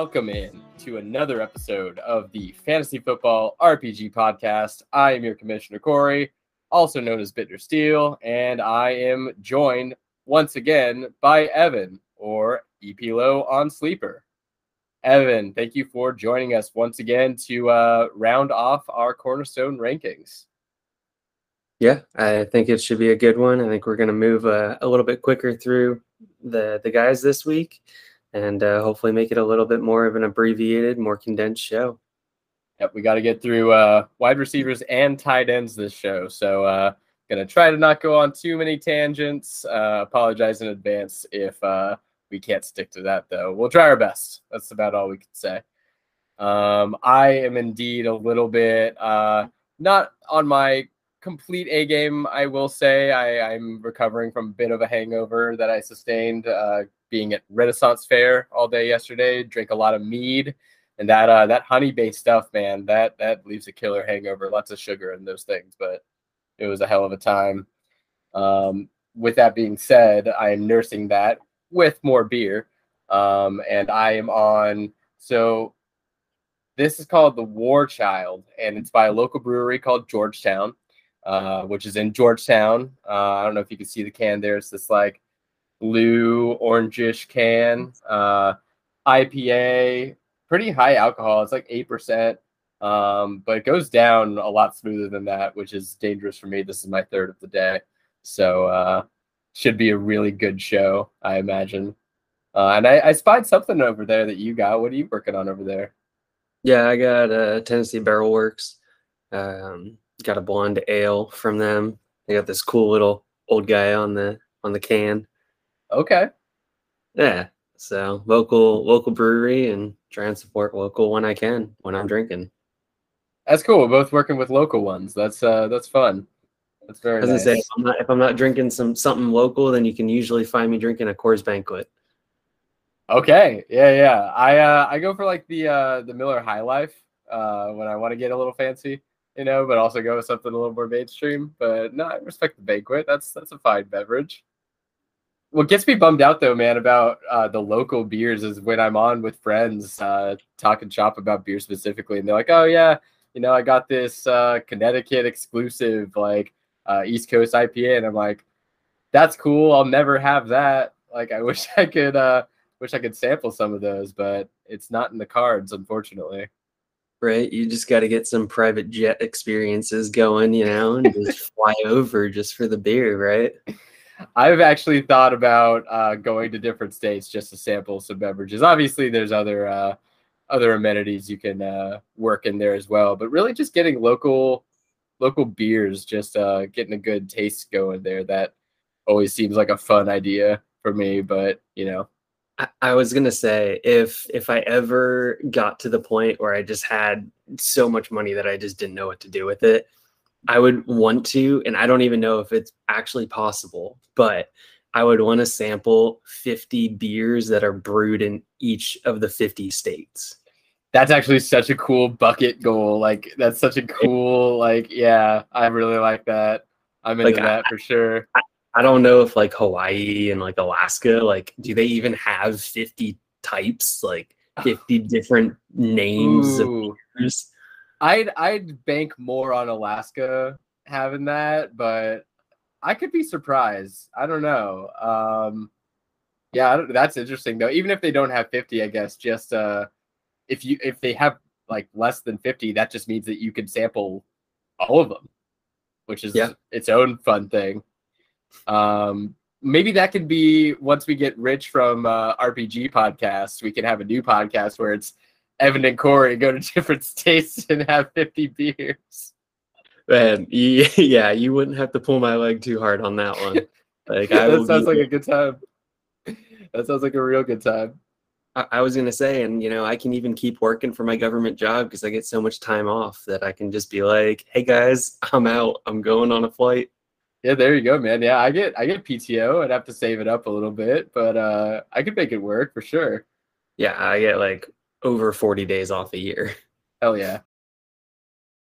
welcome in to another episode of the Fantasy Football RPG Podcast. I am your Commissioner Corey, also known as Bittner Steel, and I am joined once again by Evan, or EPLO on Sleeper. Evan, thank you for joining us once again to round off our Cornerstone rankings. Yeah, I think it should be a good one. I think we're going to move a little bit quicker through the guys this week and hopefully make it a little bit more of an abbreviated, more condensed show. Yep, we got to get through wide receivers and tight ends this show. So going to try to not go on too many tangents. Apologize in advance if we can't stick to that, though. We'll try our best. That's about all we can say. I am indeed a little bit not on my complete A game, I will say. I'm recovering from a bit of a hangover that I sustained being at Renaissance Fair all day yesterday. Drank a lot of mead, and that honey-based stuff, man, that leaves a killer hangover. Lots of sugar and those things, but it was a hell of a time. With that being said, I am nursing that with more beer, and I am on... So this is called the War Child, and it's by a local brewery called Georgetown. Which is in Georgetown. I don't know if you can see the can there. It's this like blue, orangish can. IPA, pretty high alcohol. It's like 8%, but it goes down a lot smoother than that, which is dangerous for me. This is my third of the day. So should be a really good show, I imagine. And I spied something over there that you got. What are you working on over there? Yeah, I got Tennessee Barrel Works. Got a blonde ale from them. They got this cool little old guy on the can. Okay. Yeah. So local brewery, and try and support local when I can, when I'm drinking. That's cool. We're both working with local ones. That's fun. That's very nice. Say, if I'm not drinking something local, then you can usually find me drinking a Coors Banquet. Okay. Yeah. I go for like the Miller High Life when I want to get a little fancy. You know, but also go with something a little more mainstream. But no, I respect the Banquet. That's a fine beverage. What gets me bummed out, though, man, about the local beers is when I'm on with friends talking shop about beer specifically, and they're like, oh, yeah, you know, I got this Connecticut exclusive, like, East Coast IPA. And I'm like, that's cool. I'll never have that. Like, I wish I could sample some of those, but it's not in the cards, unfortunately. Right, you just got to get some private jet experiences going, you know, and just fly over just for the beer, right? I've actually thought about going to different states just to sample some beverages. Obviously, there's other amenities you can work in there as well, but really just getting local beers, just getting a good taste going there. That always seems like a fun idea for me, but you know. I was going to say, if I ever got to the point where I just had so much money that I just didn't know what to do with it, I would want to, and I don't even know if it's actually possible, but I would want to sample 50 beers that are brewed in each of the 50 states. That's actually such a cool bucket goal. Like, that's such a cool, like, yeah, I really like that. I'm into that for sure. I don't know if like Hawaii and like Alaska, like, do they even have 50 types, like 50 different names of beers? I'd bank more on Alaska having that, but I could be surprised. I don't know. That's interesting though. Even if they don't have 50, I guess just if they have like less than 50, that just means that you can sample all of them, which is its own fun thing. Maybe that could be, once we get rich from RPG podcasts, we can have a new podcast where it's Evan and Corey go to different states and have 50 beers. Man, yeah, you wouldn't have to pull my leg too hard on that one. Like, that sounds like a good time. That sounds like a real good time. I was gonna say, and you know, I can even keep working for my government job because I get so much time off that I can just be like, hey guys, I'm out. I'm going on a flight. Yeah, there you go, man. Yeah, I get PTO. I'd have to save it up a little bit, but I could make it work for sure. Yeah, I get like over 40 days off a year. Hell yeah.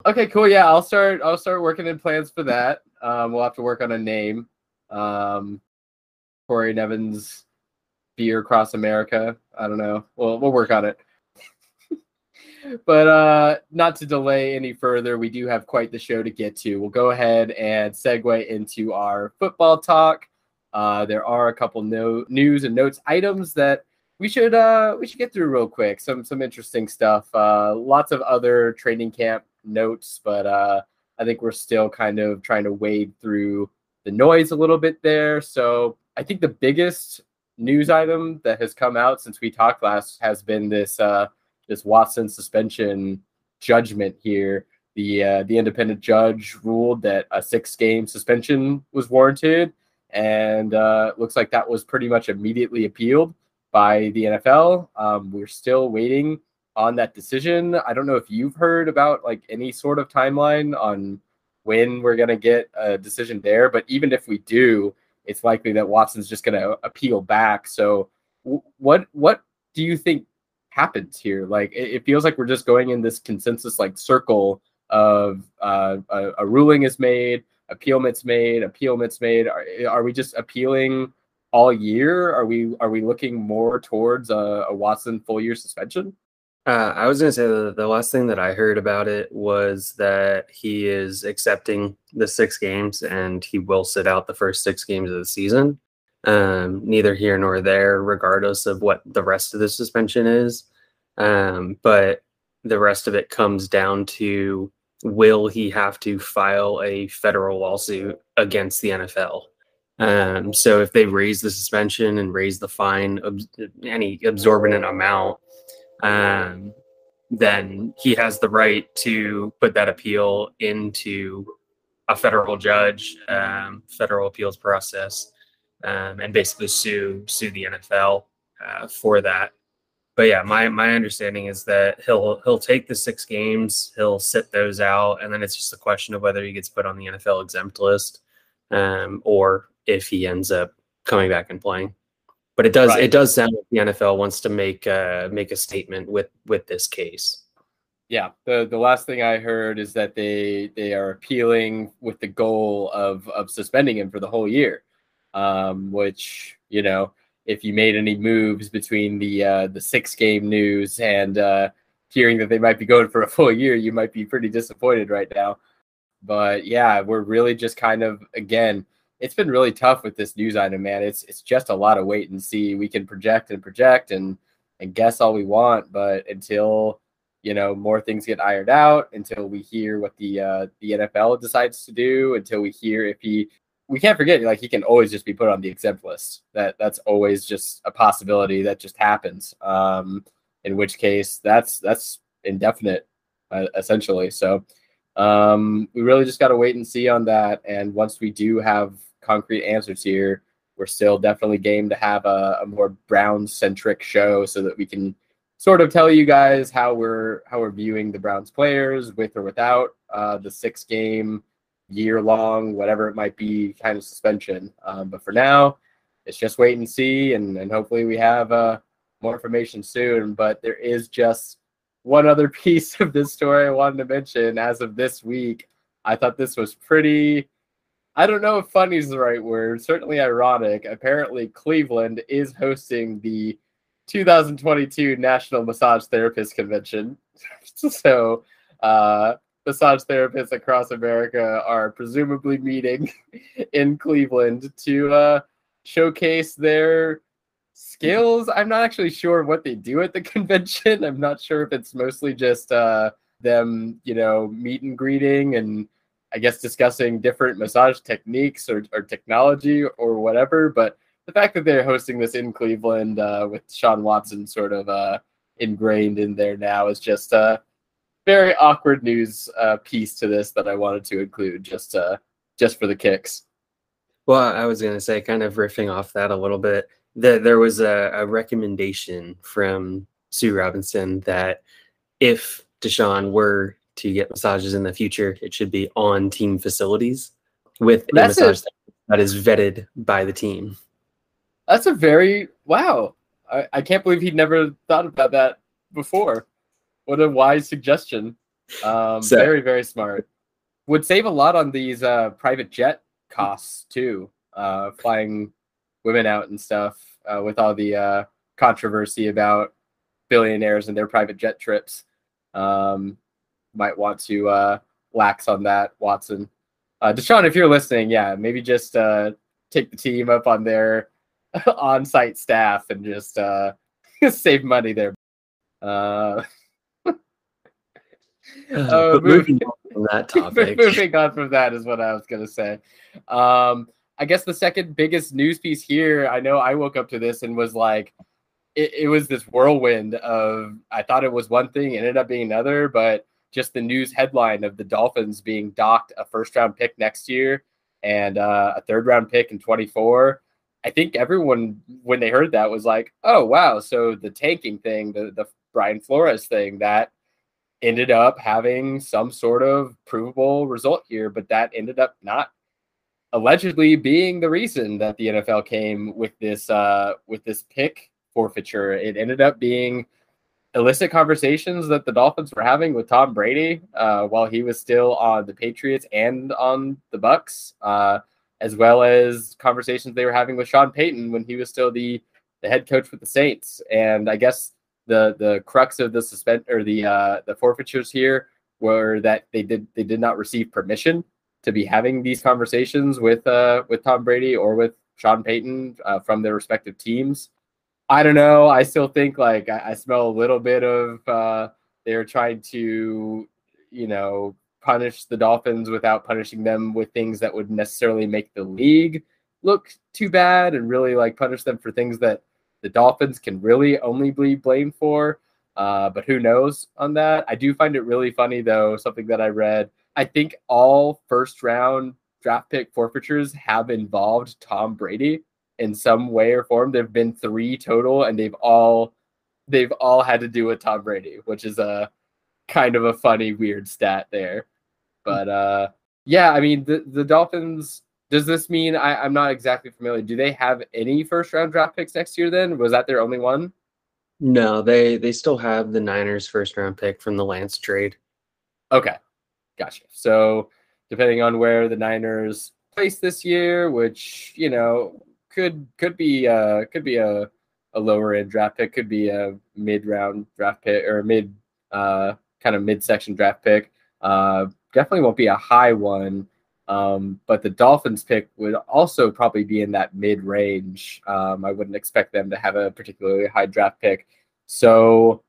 Okay, cool. Yeah, I'll start working in plans for that. We'll have to work on a name. Corey Nevin's Beer Across America. I don't know. We'll work on it. But not to delay any further, we do have quite the show to get to. We'll go ahead and segue into our football talk. There are a couple news and notes items that we should get through real quick. Some interesting stuff. Lots of other training camp notes, but I think we're still kind of trying to wade through the noise a little bit there. So I think the biggest news item that has come out since we talked last has been this Watson suspension judgment here. The independent judge ruled that a 6-game suspension was warranted, and it looks like that was pretty much immediately appealed by the NFL. We're still waiting on that decision. I don't know if you've heard about like any sort of timeline on when we're going to get a decision there, but even if we do, it's likely that Watson's just going to appeal back. So what do you think happens here? Like, it feels like we're just going in this consensus like circle of a ruling is made, appealment's made. Are we just appealing all year? Are we looking more towards a Watson full year suspension? I was going to say that the last thing that I heard about it was that he is accepting the 6 games and he will sit out the first 6 games of the season. Neither here nor there, regardless of what the rest of the suspension is. But the rest of it comes down to, will he have to file a federal lawsuit against the NFL? So if they raise the suspension and raise the fine any exorbitant amount, then he has the right to put that appeal into a federal judge, federal appeals process, and basically sue the NFL for that. But yeah, my understanding is that he'll take the 6 games, he'll sit those out, and then it's just a question of whether he gets put on the NFL exempt list, or if he ends up coming back and playing. But it does, right. It does sound like the NFL wants to make a statement with this case. Yeah, the last thing I heard is that they are appealing with the goal of suspending him for the whole year, which, you know, if you made any moves between the 6-game news and hearing that they might be going for a full year, you might be pretty disappointed right now. But yeah, we're really just kind of, again, it's been really tough with this news item, man. It's just a lot of wait and see. We can project and guess all we want, but until, you know, more things get ironed out, until we hear what the NFL decides to do, until we hear if he, we can't forget, like, he can always just be put on the exempt list. That's always just a possibility that just happens. In which case, that's indefinite, essentially. So. We really just got to wait and see on that. And once we do have concrete answers here, we're still definitely game to have a more Brown-centric show so that we can sort of tell you guys how we're viewing the Browns players with or without the 6-game, year-long, whatever it might be, kind of suspension. But for now, it's just wait and see, and hopefully we have more information soon. But there is just one other piece of this story I wanted to mention as of this week. I thought this was pretty, I don't know if funny is the right word, certainly ironic. Apparently, Cleveland is hosting the 2022 National Massage Therapist Convention. So massage therapists across America are presumably meeting in Cleveland to showcase their skills. I'm not actually sure what they do at the convention. I'm not sure if it's mostly just them, you know, meet and greeting and I guess discussing different massage techniques or technology or whatever. But the fact that they're hosting this in Cleveland with Deshaun Watson sort of ingrained in there now is just a very awkward news piece to this that I wanted to include just for the kicks. Well, I was going to say, kind of riffing off that a little bit, there was a recommendation from Sue Robinson that if Deshaun were to get massages in the future, it should be on team facilities with a massage that is vetted by the team. That's a very, wow. I can't believe he'd never thought about that before. What a wise suggestion. Very, very smart. Would save a lot on these private jet costs too, flying women out and stuff with all the controversy about billionaires and their private jet trips. Might want to lax on that, Watson. Deshaun, if you're listening, yeah, maybe just take the team up on their on-site staff and just save money there. Moving on from that topic. Moving on from that is what I was going to say. I guess the second biggest news piece here, I know I woke up to this and was like, it was this whirlwind of, I thought it was one thing, it ended up being another, but just the news headline of the Dolphins being docked a first-round pick next year and a third-round pick in 2024. I think everyone, when they heard that, was like, oh, wow, so the tanking thing, the Brian Flores thing, that ended up having some sort of provable result here, but that ended up not allegedly being the reason that the NFL came with this pick forfeiture. It ended up being illicit conversations that the Dolphins were having with Tom Brady while he was still on the Patriots and on the Bucks, as well as conversations they were having with Sean Payton when he was still the head coach with the Saints. And I guess the crux of the suspend or the forfeitures here were that they did not receive permission to be having these conversations with Tom Brady or with Sean Payton from their respective teams. I don't know. I still think like I smell a little bit of they're trying to, you know, punish the Dolphins without punishing them with things that would necessarily make the league look too bad and really like punish them for things that the Dolphins can really only be blamed for. But who knows on that? I do find it really funny, though, something that I read. I think all first round draft pick forfeitures have involved Tom Brady in some way or form. There've been 3 total, and they've all had to do with Tom Brady, which is a kind of a funny, weird stat there. But yeah, I mean, the Dolphins, does this mean I'm not exactly familiar? Do they have any first round draft picks next year then? Was that their only one? No, they still have the Niners first round pick from the Lance trade. Okay. Gotcha. So depending on where the Niners place this year, which, you know, could be a lower end draft pick, could be a mid round draft pick or mid section draft pick. Definitely won't be a high one. But the Dolphins pick would also probably be in that mid range. I wouldn't expect them to have a particularly high draft pick. So,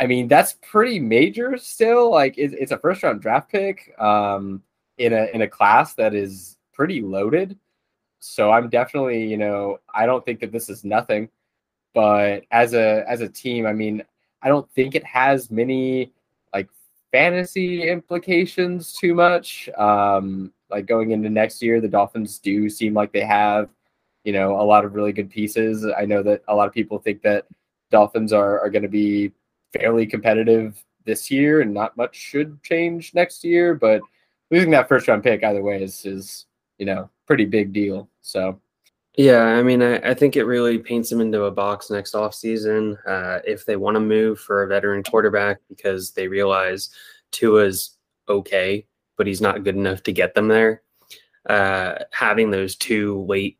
I mean, that's pretty major still. Like it's a first round draft pick in a class that is pretty loaded. So I'm definitely, you know, I don't think that this is nothing, but as a team, I mean, I don't think it has many like fantasy implications too much. Like going into next year, the Dolphins do seem like they have, you know, a lot of really good pieces. I know that a lot of people think that Dolphins are going to be fairly competitive this year and not much should change next year, but losing that first round pick either way is, you know, pretty big deal. So, yeah, I mean, I think it really paints them into a box next offseason if they want to move for a veteran quarterback because they realize Tua's okay, but he's not good enough to get them there. Having those 2 late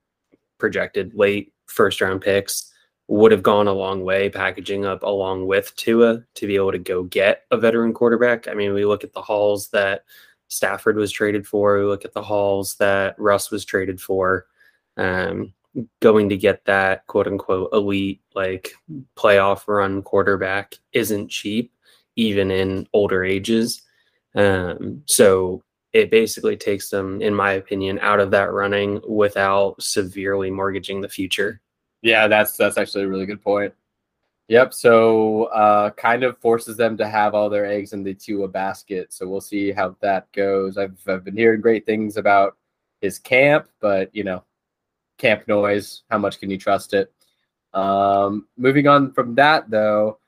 first round picks would have gone a long way, packaging up along with Tua to be able to go get a veteran quarterback. I mean, we look at the hauls that Stafford was traded for. We look at the hauls that Russ was traded for, going to get that quote unquote elite, like playoff run quarterback isn't cheap, even in older ages. So it basically takes them, in my opinion, out of that running without severely mortgaging the future. Yeah, that's actually a really good point. Yep. So kind of forces them to have all their eggs in the Tua basket. So we'll see how that goes. I've been hearing great things about his camp, but, you know, camp noise, how much can you trust it? Moving on from that, though,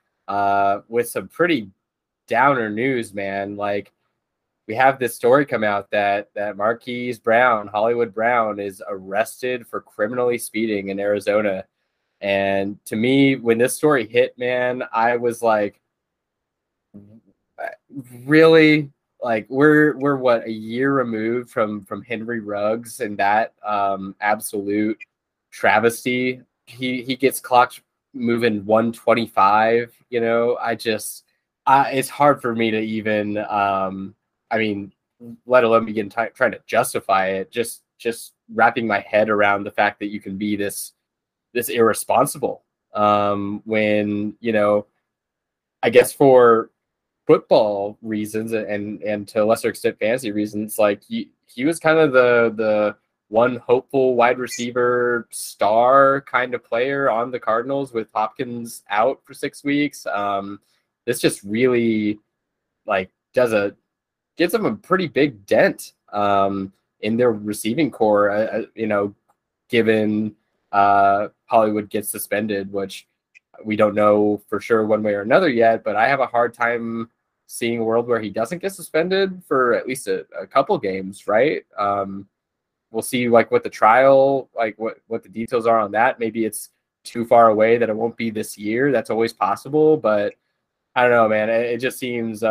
with some pretty downer news, man, like we have this story come out that Marquise Brown, Hollywood Brown, is arrested for criminally speeding in Arizona. And to me, when this story hit, man, I was like, really? Like we're what, a year removed from Henry Ruggs and that absolute travesty. He gets clocked moving 125, you know. I just it's hard for me to even, I mean, let alone begin trying to justify it. Just wrapping my head around the fact that you can be this irresponsible when, you know, I guess for football reasons and to a lesser extent fantasy reasons, like he was kind of the one hopeful wide receiver star kind of player on the Cardinals with Hopkins out for 6 weeks. This just really like gives them a pretty big dent in their receiving core, you know, given Hollywood gets suspended, which we don't know for sure one way or another yet, but I have a hard time seeing a world where he doesn't get suspended for at least a couple games. Right. We'll see like what the trial, like what the details are on that. Maybe it's too far away that it won't be this year. That's always possible, but I don't know, man, it just seems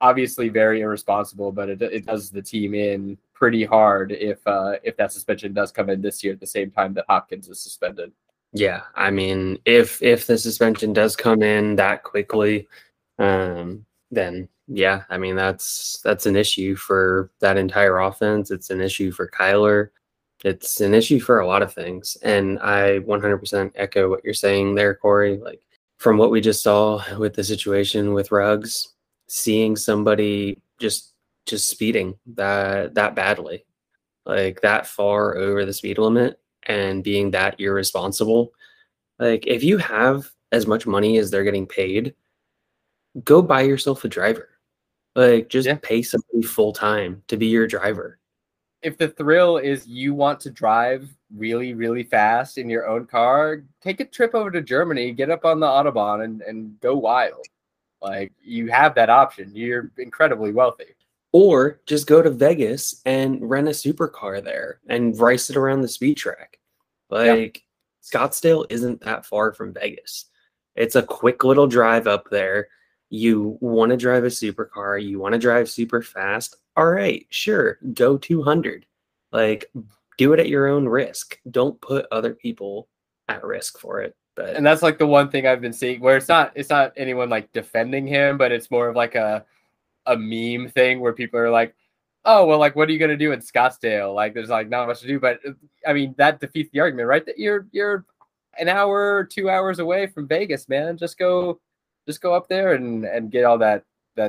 obviously very irresponsible, but it does the team in pretty hard if that suspension does come in this year at the same time that Hopkins is suspended. Yeah, I mean, if the suspension does come in that quickly, then yeah, I mean that's an issue for that entire offense. It's an issue for Kyler. It's an issue for a lot of things. And I 100% echo what you're saying there, Corey. Like from what we just saw with the situation with Ruggs, seeing somebody just speeding that badly, like that far over the speed limit, and being that irresponsible. Like if you have as much money as they're getting paid, go buy yourself a driver. Like just pay somebody full time to be your driver. If the thrill is you want to drive really, really fast in your own car, take a trip over to Germany, get up on the Autobahn and go wild. Like you have that option. You're incredibly wealthy. Or just go to Vegas and rent a supercar there and race it around the speed track. Like Scottsdale isn't that far from Vegas. It's a quick little drive up there. You want to drive a supercar. You want to drive super fast. All right, sure. Go 200. Like do it at your own risk. Don't put other people at risk for it. But, and that's like the one thing I've been seeing where it's not anyone like defending him, but it's more of like a meme thing where people are like, oh, well, like, what are you going to do in Scottsdale? Like, there's like not much to do, but I mean, that defeats the argument, right? That you're an hour, 2 hours away from Vegas, man. Just go up there and get all that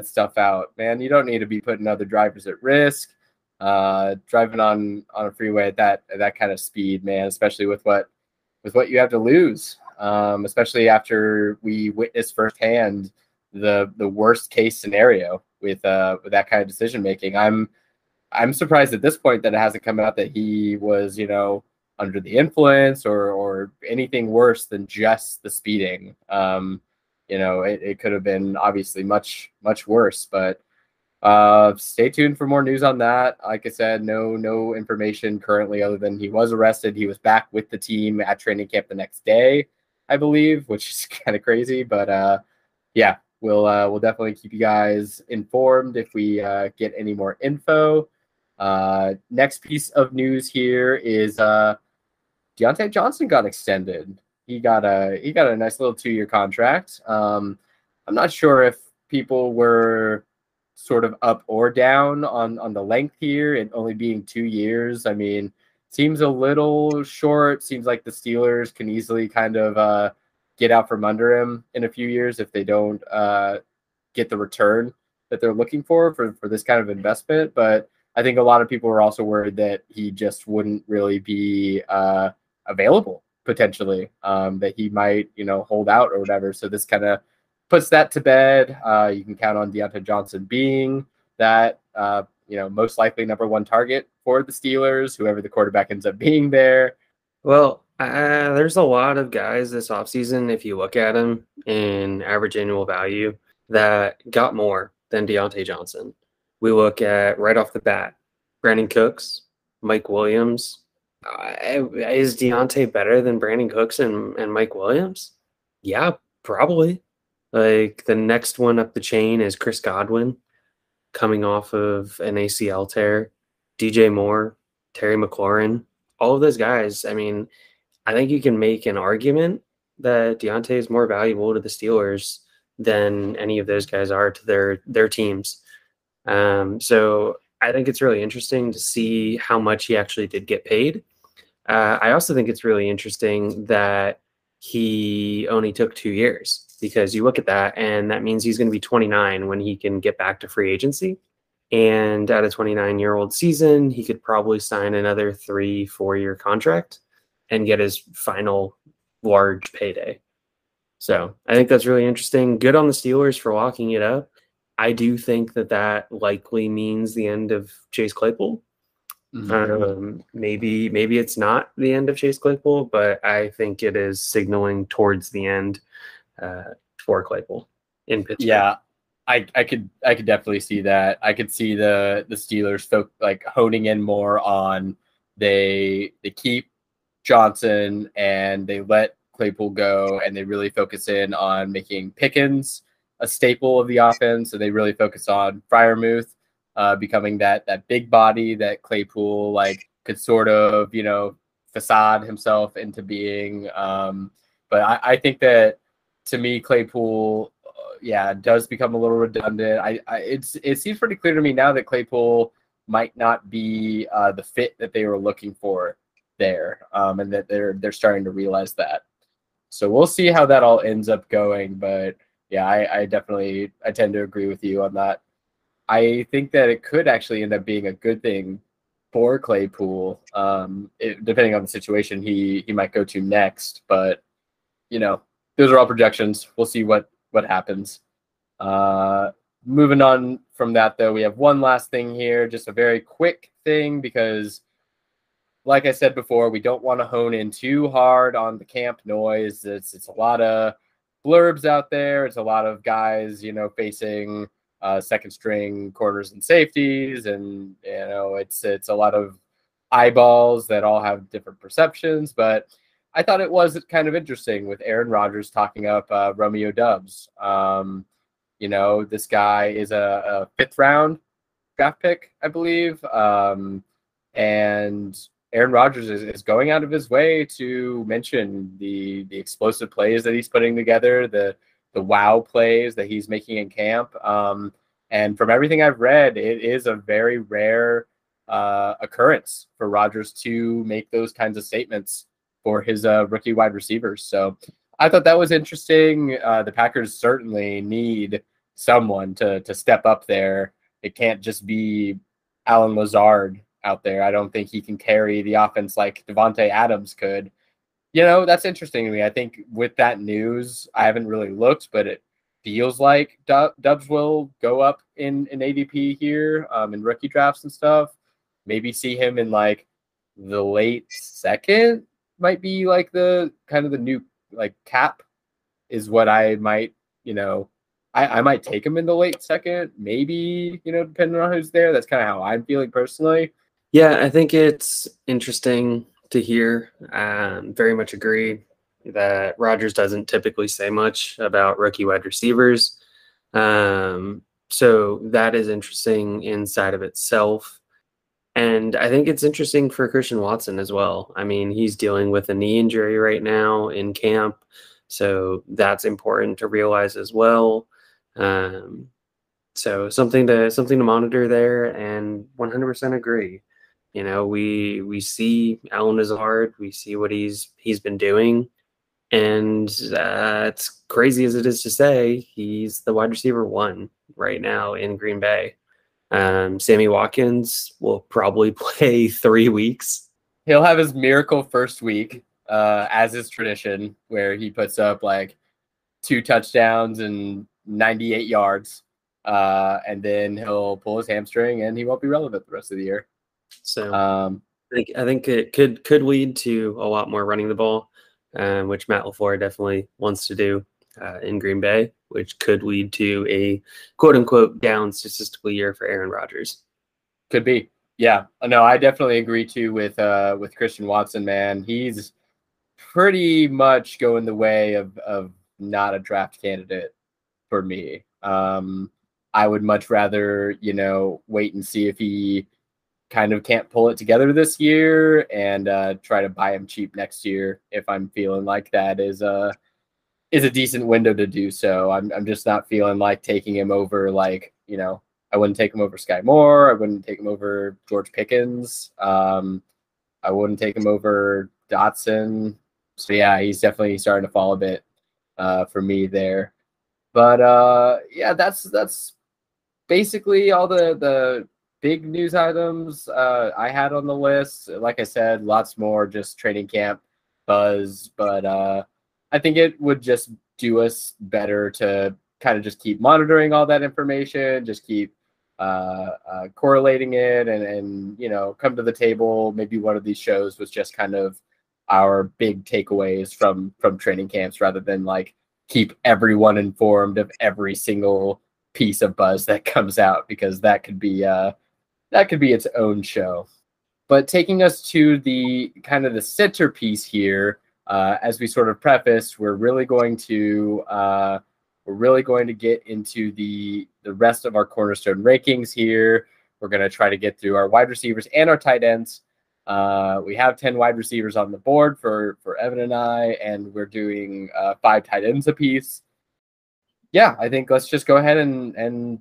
stuff out, man. You don't need to be putting other drivers at risk, driving on a freeway at that kind of speed, man, especially with what you have to lose, especially after we witnessed firsthand the worst case scenario with that kind of decision making. I'm surprised at this point that it hasn't come out that he was, you know, under the influence or anything worse than just the speeding. You know, it could have been obviously much worse, but stay tuned for more news on that. Like I said, no information currently other than he was arrested. He was back with the team at training camp the next day, I believe, which is kind of crazy, but we'll definitely keep you guys informed if we get any more info. Next piece of news here is Diontae Johnson got extended. He got a nice little 2-year contract. I'm not sure if people were sort of up or down on the length here, it only being 2 years. I mean, seems a little short. Seems like the Steelers can easily kind of get out from under him in a few years if they don't get the return that they're looking for this kind of investment. But I think a lot of people were also worried that he just wouldn't really be available potentially, that he might, you know, hold out or whatever. So this kind of puts that to bed. You can count on Diontae Johnson being that, you know, most likely #1 target for the Steelers, whoever the quarterback ends up being there. Well, there's a lot of guys this offseason, if you look at them in average annual value, that got more than Diontae Johnson. We look at right off the bat, Brandon Cooks, Mike Williams. Is Diontae better than Brandon Cooks and Mike Williams? Yeah, probably. Like the next one up the chain is Chris Godwin, coming off of an ACL tear, DJ Moore, Terry McLaurin, all of those guys. I mean, I think you can make an argument that Diontae is more valuable to the Steelers than any of those guys are to their teams. So I think it's really interesting to see how much he actually did get paid. I also think it's really interesting that he only took 2 years, because you look at that and that means he's going to be 29 when he can get back to free agency. And at a 29-year-old season, he could probably sign another 3-4 year contract and get his final large payday. So I think that's really interesting. Good on the Steelers for locking it up. I do think that that likely means the end of Chase Claypool. Mm-hmm. Maybe it's not the end of Chase Claypool, but I think it is signaling towards the end for Claypool in Pittsburgh. Yeah, I could definitely see that. I could see the Steelers like honing in more on they keep Johnson and they let Claypool go, and they really focus in on making Pickens a staple of the offense. So they really focus on Friermuth becoming that big body that Claypool like could sort of, you know, facade himself into being. But I think that, to me, Claypool, does become a little redundant. It seems pretty clear to me now that Claypool might not be the fit that they were looking for there, and that they're starting to realize that. So we'll see how that all ends up going. But yeah, I definitely tend to agree with you on that. I think that it could actually end up being a good thing for Claypool, depending on the situation he might go to next. But, you know, those are all projections. We'll see what happens. Moving on from that, though, we have one last thing here, just a very quick thing, because like I said before, we don't want to hone in too hard on the camp noise. It's a lot of blurbs out there. It's a lot of guys, you know, facing second string corners and safeties, and, you know, it's a lot of eyeballs that all have different perceptions. But I thought it was kind of interesting with Aaron Rodgers talking up Romeo Dubs. You know, this guy is a 5th round draft pick, I believe. And Aaron Rodgers is going out of his way to mention the explosive plays that he's putting together, the wow plays that he's making in camp. And from everything I've read, it is a very rare occurrence for Rodgers to make those kinds of statements for his rookie wide receivers. So I thought that was interesting. The Packers certainly need someone to step up there. It can't just be Alan Lazard out there. I don't think he can carry the offense like Devontae Adams could. You know, that's interesting to me. I think with that news, I haven't really looked, but it feels like Dubs will go up in ADP here, in rookie drafts and stuff. Maybe see him in like the late second. Might be like the kind of the new like cap is what I might, you know, I might take him in the late second, maybe, you know, depending on who's there. That's kind of how I'm feeling personally. Yeah, I think it's interesting to hear. Very much agree that Rodgers doesn't typically say much about rookie wide receivers. So that is interesting inside of itself. And I think it's interesting for Christian Watson as well. I mean, he's dealing with a knee injury right now in camp, so that's important to realize as well. So something to monitor there, and 100% agree. You know, we see Alan Lazard, we see what he's been doing, and it's crazy as it is to say, he's the wide receiver 1 right now in Green Bay. Sammy Watkins will probably play 3 weeks. He'll have his miracle first week, as is tradition, where he puts up like 2 touchdowns and 98 yards. And then he'll pull his hamstring and he won't be relevant the rest of the year. So I think it could lead to a lot more running the ball, which Matt LaFleur definitely wants to do in Green Bay, which could lead to a quote-unquote down statistical year for Aaron Rodgers. Could be. Yeah. No, I definitely agree, too, with Christian Watson, man. He's pretty much going the way of not a draft candidate for me. I would much rather, you know, wait and see if he kind of can't pull it together this year and try to buy him cheap next year if I'm feeling like that is is a decent window to do so. I'm just not feeling like taking him over, like, you know, I wouldn't take him over Sky Moore. I wouldn't take him over George Pickens. I wouldn't take him over Dotson. So, yeah, he's definitely starting to fall a bit for me there. But, yeah, that's basically all the big news items I had on the list. Like I said, lots more just training camp buzz. But I think it would just do us better to kind of just keep monitoring all that information, just keep correlating it and, you know, come to the table. Maybe one of these shows was just kind of our big takeaways from training camps rather than like keep everyone informed of every single piece of buzz that comes out, because that could be its own show. But taking us to the kind of the centerpiece here, as we sort of preface, we're really going to get into the rest of our cornerstone rankings here. We're going to try to get through our wide receivers and our tight ends. We have 10 wide receivers on the board for Evan and I, and we're doing 5 tight ends apiece. Yeah, I think let's just go ahead and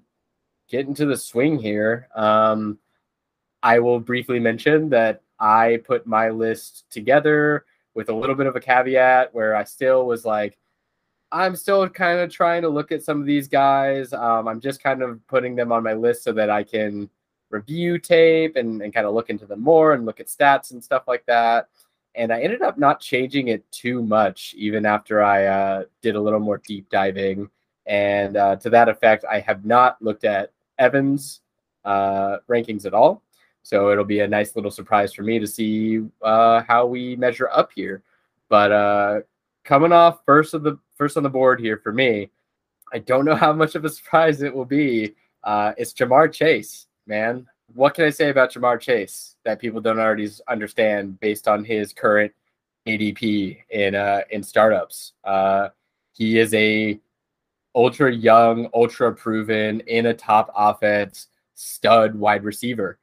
get into the swing here. I will briefly mention that I put my list together with a little bit of a caveat where I still was like, I'm still kind of trying to look at some of these guys. I'm just kind of putting them on my list so that I can review tape and kind of look into them more and look at stats and stuff like that. And I ended up not changing it too much, even after I did a little more deep diving. And to that effect, I have not looked at Evan's rankings at all. So it'll be a nice little surprise for me to see how we measure up here. But coming off first on the board here for me, I don't know how much of a surprise it will be. It's Jamar Chase, man. What can I say about Jamar Chase that people don't already understand based on his current ADP in startups? He is a ultra young, ultra proven, in a top offense, stud wide receiver.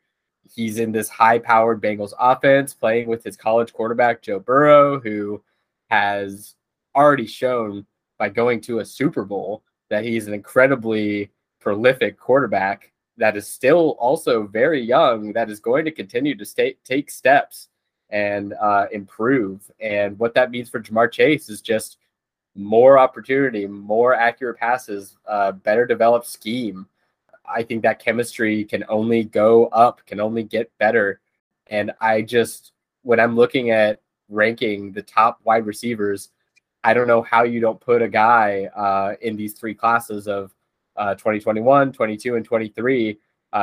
He's in this high-powered Bengals offense playing with his college quarterback, Joe Burrow, who has already shown by going to a Super Bowl that he's an incredibly prolific quarterback that is still also very young, that is going to continue to take steps and improve. And what that means for Jamar Chase is just more opportunity, more accurate passes, better developed scheme. I think that chemistry can only go up, can only get better. And I just, when I'm looking at ranking the top wide receivers, I don't know how you don't put a guy in these three classes of 2021, 22, and 23,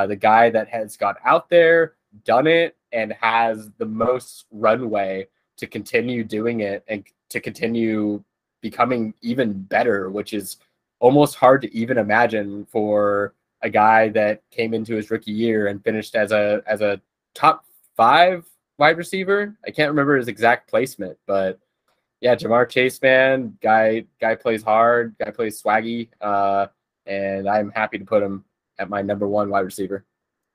the guy that has gone out there, done it, and has the most runway to continue doing it and to continue becoming even better, which is almost hard to even imagine for a guy that came into his rookie year and finished as a top 5 wide receiver. I can't remember his exact placement, but yeah, Jamar Chase, man, guy plays hard, guy plays swaggy, and I'm happy to put him at my number 1 wide receiver.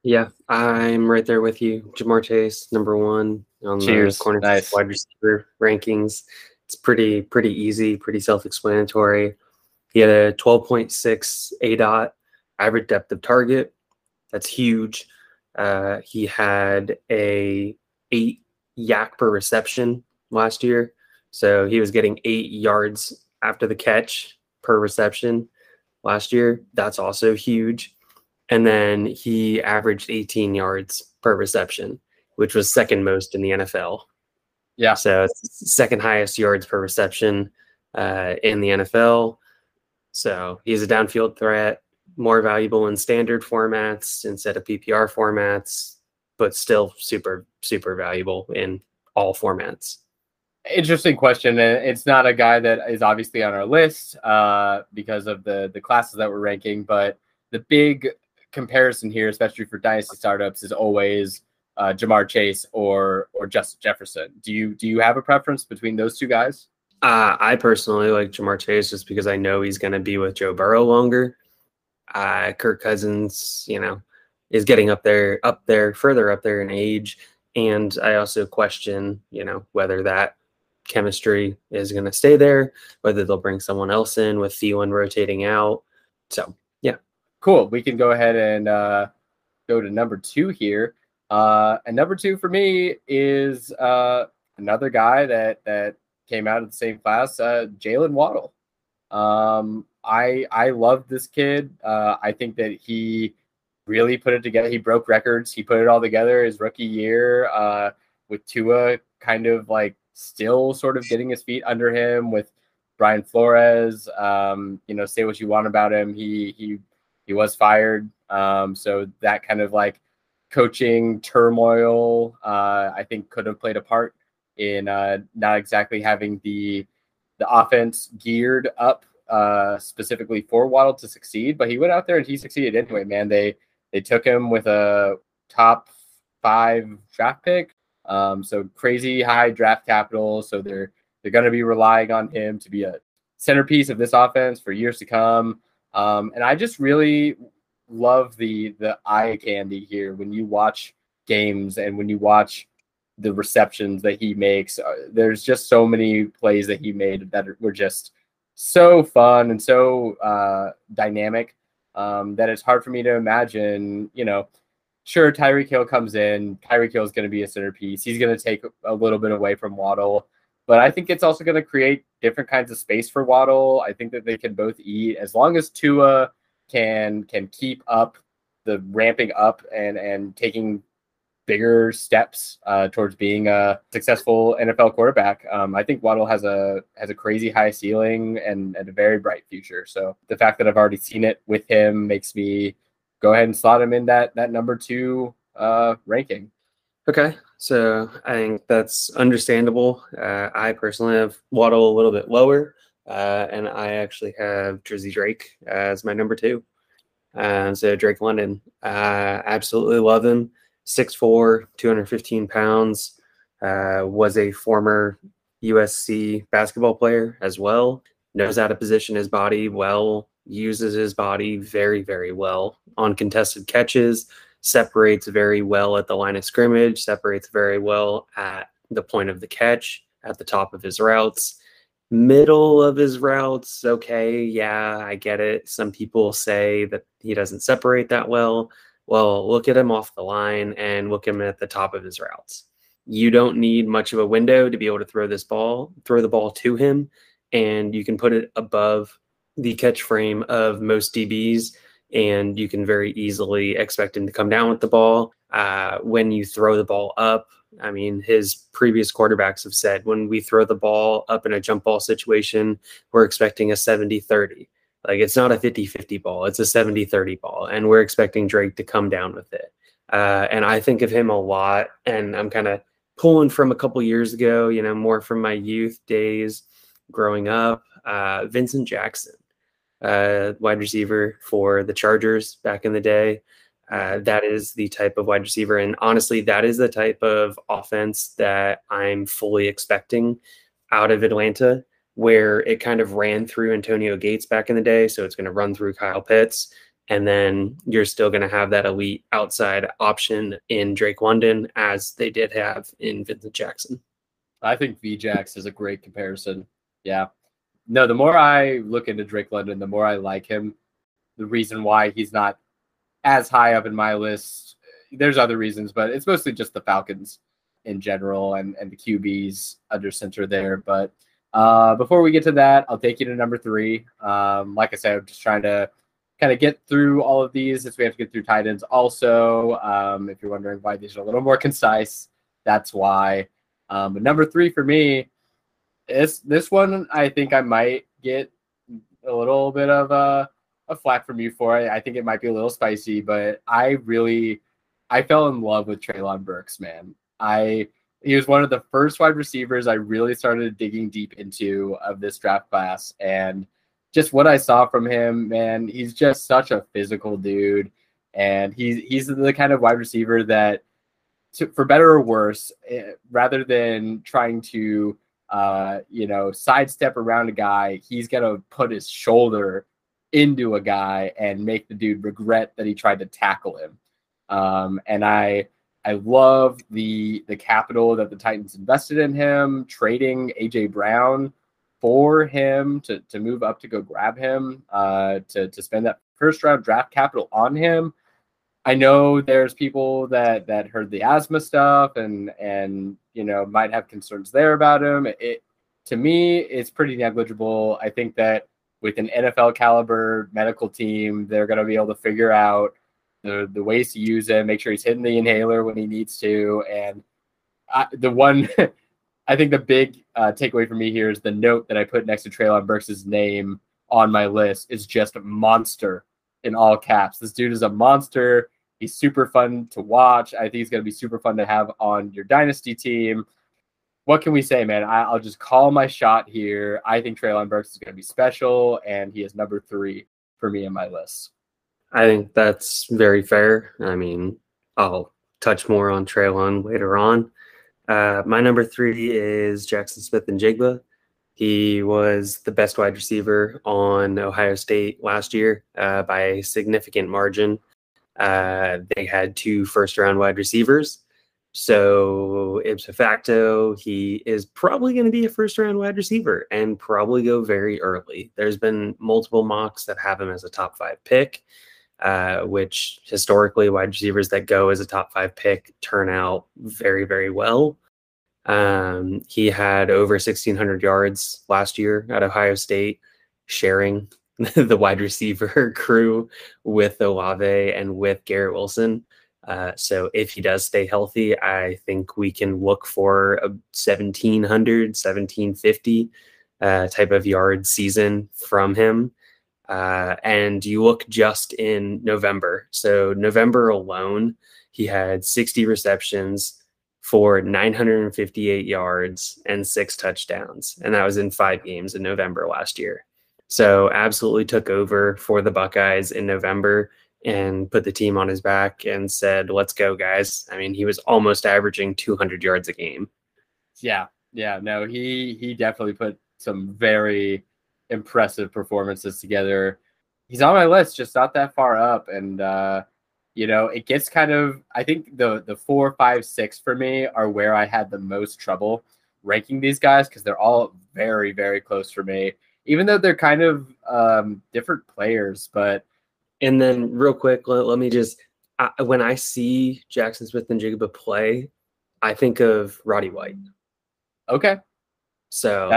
Yeah, I'm right there with you. Jamar Chase, number 1 on the corner wide receiver rankings. It's pretty easy, pretty self-explanatory. He had a 12.6 ADOT, average depth of target. That's huge. He had a 8 yak per reception last year. So he was getting 8 yards after the catch per reception last year. That's also huge. And then he averaged 18 yards per reception, which was second most in the NFL. Yeah. So it's second highest yards per reception in the NFL. So he's a downfield threat, more valuable in standard formats instead of PPR formats, but still super, super valuable in all formats. Interesting question. It's not a guy that is obviously on our list because of the classes that we're ranking, but the big comparison here, especially for dynasty startups, is always Jamar Chase or Justin Jefferson. Do you have a preference between those two guys? I personally like Jamar Chase just because I know he's going to be with Joe Burrow longer. Kirk Cousins, you know, is getting further up there in age, and I also question, you know, whether that chemistry is going to stay there, whether they'll bring someone else in with Thielen rotating out. So, yeah. Cool. We can go ahead and go to number two here. And number two for me is another guy that came out of the same class, Jaylen Waddle. I love this kid. I think that he really put it together. He broke records. He put it all together his rookie year with Tua kind of like still sort of getting his feet under him with Brian Flores. Say what you want about him. He was fired. So that kind of like coaching turmoil, I think could have played a part in not exactly having the offense geared up specifically for Waddle to succeed, but he went out there and he succeeded anyway, man. They took him with a top 5 draft pick. So crazy high draft capital. So they're going to be relying on him to be a centerpiece of this offense for years to come. And I just really love the eye candy here. When you watch games and when you watch the receptions that he makes, there's just so many plays that he made that were just so fun and so dynamic that it's hard for me to imagine, sure, Tyreek Hill comes in. Tyreek Hill is going to be a centerpiece. He's going to take a little bit away from Waddle, but I think it's also going to create different kinds of space for Waddle. I think that they can both eat as long as Tua can keep up the ramping up and taking bigger steps towards being a successful NFL quarterback. I think Waddle has a crazy high ceiling and a very bright future. So the fact that I've already seen it with him makes me go ahead and slot him in that number 2 ranking. Okay, so I think that's understandable. I personally have Waddle a little bit lower, and I actually have Drizzy Drake as my number 2. So Drake London, absolutely love him. 6'4", 215 pounds, was a former USC basketball player as well. Knows how to position his body well, uses his body very, very well on contested catches, separates very well at the line of scrimmage, separates very well at the point of the catch, at the top of his routes, middle of his routes. Okay, yeah, I get it. Some people say that he doesn't separate that well. Well, look at him off the line and look at him at the top of his routes. You don't need much of a window to be able to throw the ball to him, and you can put it above the catch frame of most DBs, and you can very easily expect him to come down with the ball. When you throw the ball up, I mean, his previous quarterbacks have said, when we throw the ball up in a jump ball situation, we're expecting a 70-30. Like, it's not a 50-50 ball. It's a 70-30 ball, and we're expecting Drake to come down with it. And I think of him a lot, and I'm kind of pulling from a couple years ago, more from my youth days growing up. Vincent Jackson, wide receiver for the Chargers back in the day. That is the type of wide receiver, and honestly, that is the type of offense that I'm fully expecting out of Atlanta, where it kind of ran through Antonio Gates back in the day. So it's going to run through Kyle Pitts. And then you're still going to have that elite outside option in Drake London, as they did have in Vincent Jackson. I think VJax is a great comparison. Yeah. No, the more I look into Drake London, the more I like him. The reason why he's not as high up in my list, there's other reasons, but it's mostly just the Falcons in general and the QBs under center there. But before we get to that, I'll take you to number 3. Like I said, I'm just trying to kind of get through all of these since we have to get through tight ends also. If you're wondering why these are a little more concise, that's why. But number 3 for me, this one I think I might get a little bit of a flack from you for it. I think it might be a little spicy, but I fell in love with Treylon Burks, man. He was one of the first wide receivers I really started digging deep into of this draft class. And just what I saw from him, man, he's just such a physical dude. And he's the kind of wide receiver that, for better or worse, rather than trying to, sidestep around a guy, he's going to put his shoulder into a guy and make the dude regret that he tried to tackle him. And I I love the capital that the Titans invested in him, trading AJ Brown for him to move up to go grab him, to spend that first round draft capital on him. I know there's people that heard the asthma stuff and you know might have concerns there about him. It to me, it's pretty negligible. I think that with an NFL caliber medical team, they're going to be able to figure out the ways to use him, make sure he's hitting the inhaler when he needs to. And I think the big takeaway for me here is the note that I put next to Treylon Burks' name on my list is just monster in all caps. This dude is a monster. He's super fun to watch. I think he's going to be super fun to have on your dynasty team. What can we say, man? I'll just call my shot here. I think Treylon Burks is going to be special, and he is number 3 for me in my list. I think that's very fair. I mean, I'll touch more on Treylon later on. My number 3 is Jaxon Smith-Njigba. He was the best wide receiver on Ohio State last year by a significant margin. They had 2 first-round wide receivers. So ipso facto, he is probably going to be a first-round wide receiver and probably go very early. There's been multiple mocks that have him as a top 5 pick, which historically wide receivers that go as a top 5 pick turn out very, very well. He had over 1,600 yards last year at Ohio State, sharing the wide receiver crew with Olave and with Garrett Wilson. So if he does stay healthy, I think we can look for a 1,700, 1,750 type of yard season from him. And you look just in November. So November alone, he had 60 receptions for 958 yards and 6 touchdowns. And that was in 5 games in November last year. So absolutely took over for the Buckeyes in November and put the team on his back and said, let's go, guys. I mean, he was almost averaging 200 yards a game. Yeah. No, he definitely put some very impressive performances together. He's on my list, just not that far up. And, you know, it gets kind of, I think the 4, 5, 6 for me are where I had the most trouble ranking these guys because they're all very, very close for me, even though they're kind of different players. But and then real quick, let me just, when I see Jaxon Smith-Njigba play, I think of Roddy White. Okay. So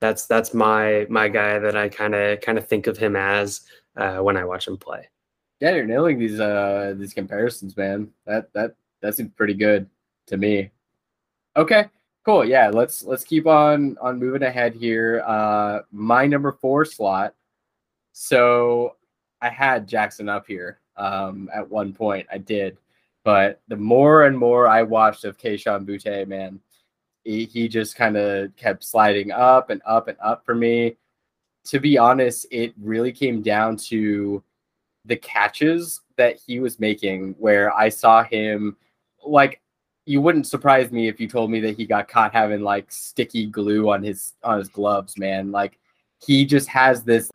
that's my guy that I kind of think of him as when I watch him play. Yeah, you're nailing these comparisons, man. That seems pretty good to me. Okay, cool. Yeah, let's keep on moving ahead here. My number 4 slot. So I had Jaxon up here at one point. I did, but the more and more I watched of Keishawn Butte, man, he just kind of kept sliding up and up and up for me. To be honest, it really came down to the catches that he was making where I saw him, like, you wouldn't surprise me if you told me that he got caught having like sticky glue on his gloves, man. Like, he just has this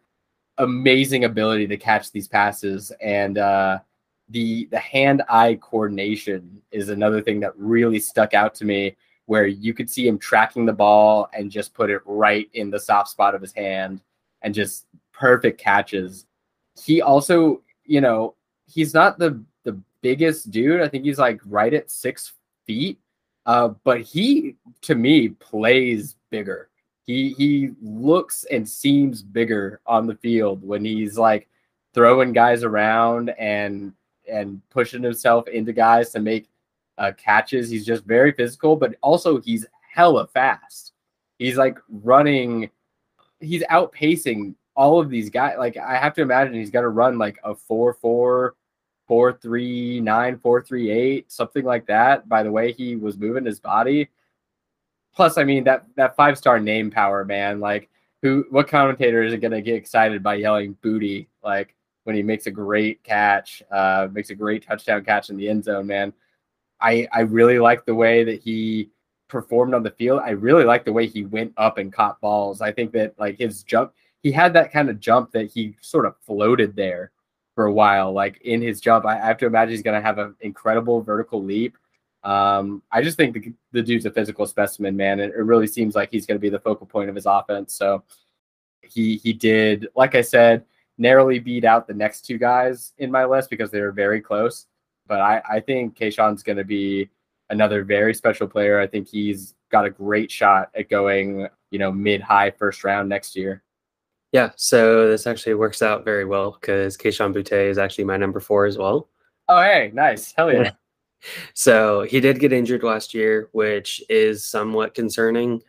amazing ability to catch these passes. And the hand-eye coordination is another thing that really stuck out to me, where you could see him tracking the ball and just put it right in the soft spot of his hand and just perfect catches. He also, you know, he's not the biggest dude. I think he's like right at 6 feet. But he, to me, plays bigger. He looks and seems bigger on the field when he's like throwing guys around and pushing himself into guys to make catches. He's just very physical, but also he's hella fast. He's like running. He's outpacing all of these guys. Like, I have to imagine he's got to run like a 4.4, 4.39, 4.38, something like that, by the way he was moving his body. Plus, I mean, that 5-star name power, man. Like, what commentator isn't going to get excited by yelling booty, like, when he makes a great catch, makes a great touchdown catch in the end zone, man. I really like the way that he performed on the field. I really like the way he went up and caught balls. I think that, like, his jump, he had that kind of jump that he sort of floated there for a while, like in his jump. I have to imagine he's going to have an incredible vertical leap. I just think the dude's a physical specimen, man. It really seems like he's going to be the focal point of his offense. So he did, like I said, narrowly beat out the next two guys in my list because they were very close. But I think Kayshawn's going to be another very special player. I think he's got a great shot at going, you know, mid-high first round next year. Yeah, so this actually works out very well because Keyshawn Boutte is actually my number 4 as well. Oh, hey, nice. Hell yeah. So he did get injured last year, which is somewhat concerning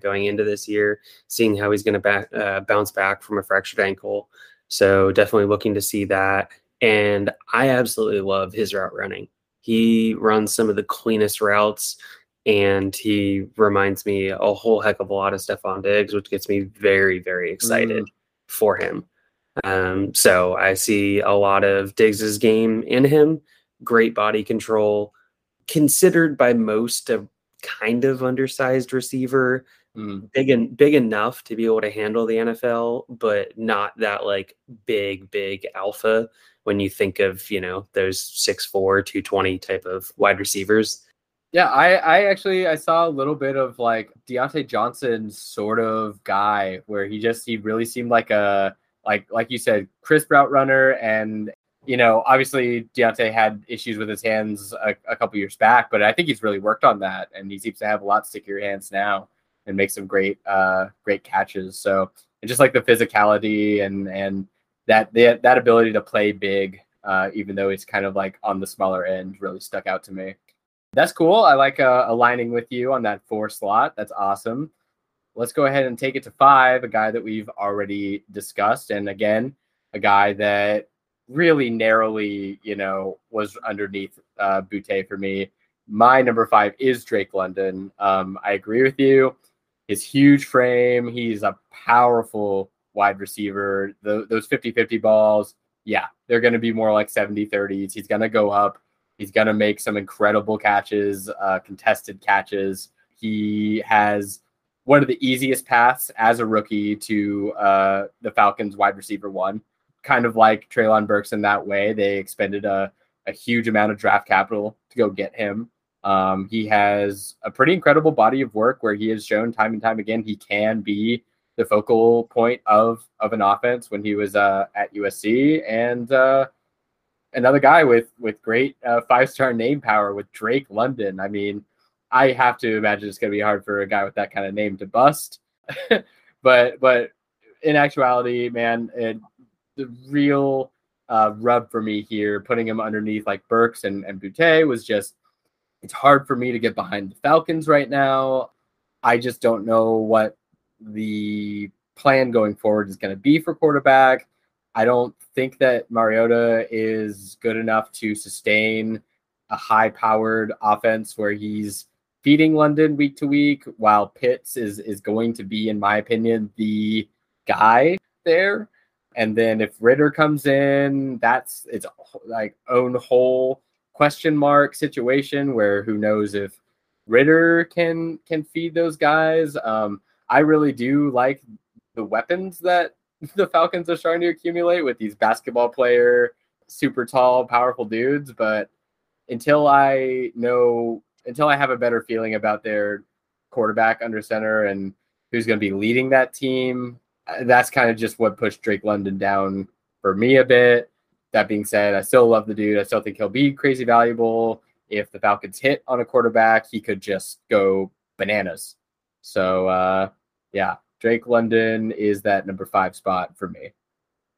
going into this year, seeing how he's going to bounce back from a fractured ankle. So definitely looking to see that. And I absolutely love his route running. He runs some of the cleanest routes, and he reminds me a whole heck of a lot of Stephon Diggs, which gets me very, very excited for him. So I see a lot of Diggs's game in him. Great body control, considered by most a kind of undersized receiver, big enough to be able to handle the NFL, but not that like big alpha when you think of, you know, those 6'4", 220 type of wide receivers. Yeah, I saw a little bit of like Diontae Johnson sort of guy where he really seemed like a, like you said, crisp route runner. And, you know, obviously Diontae had issues with his hands a couple years back, but I think he's really worked on that. And he seems to have a lot stickier hands now and make some great catches. So and just like the physicality and that ability to play big, even though it's kind of like on the smaller end, really stuck out to me. That's cool. I like aligning with you on that 4 slot. That's awesome. Let's go ahead and take it to 5, a guy that we've already discussed. And again, a guy that really narrowly, you know, was underneath Boutte for me. My number 5 is Drake London. I agree with you. His huge frame. He's a powerful wide receiver. Those 50-50 balls, yeah, they're going to be more like 70-30s. He's going to go up. He's going to make some incredible catches, contested catches. He has one of the easiest paths as a rookie to the Falcons wide receiver 1, kind of like Treylon Burks in that way. They expended a huge amount of draft capital to go get him. He has a pretty incredible body of work where he has shown time and time again he can be the focal point of an offense when he was at USC. And another guy with great 5-star name power with Drake London. I mean, I have to imagine it's going to be hard for a guy with that kind of name to bust. but in actuality, man, the real rub for me here, putting him underneath like Burks and Boutte was just, it's hard for me to get behind the Falcons right now. I just don't know what the plan going forward is going to be for quarterback. I don't think that Mariota is good enough to sustain a high-powered offense where he's feeding London week to week, while Pitts is going to be, in my opinion, the guy there. And then if Ritter comes in, it's like own whole question mark situation where who knows if Ritter can feed those guys. I really do like the weapons that the Falcons are starting to accumulate with these basketball player, super tall, powerful dudes. But until I have a better feeling about their quarterback under center and who's going to be leading that team, that's kind of just what pushed Drake London down for me a bit. That being said, I still love the dude. I still think he'll be crazy valuable. If the Falcons hit on a quarterback, he could just go bananas. So, yeah. Drake London is that number 5 spot for me.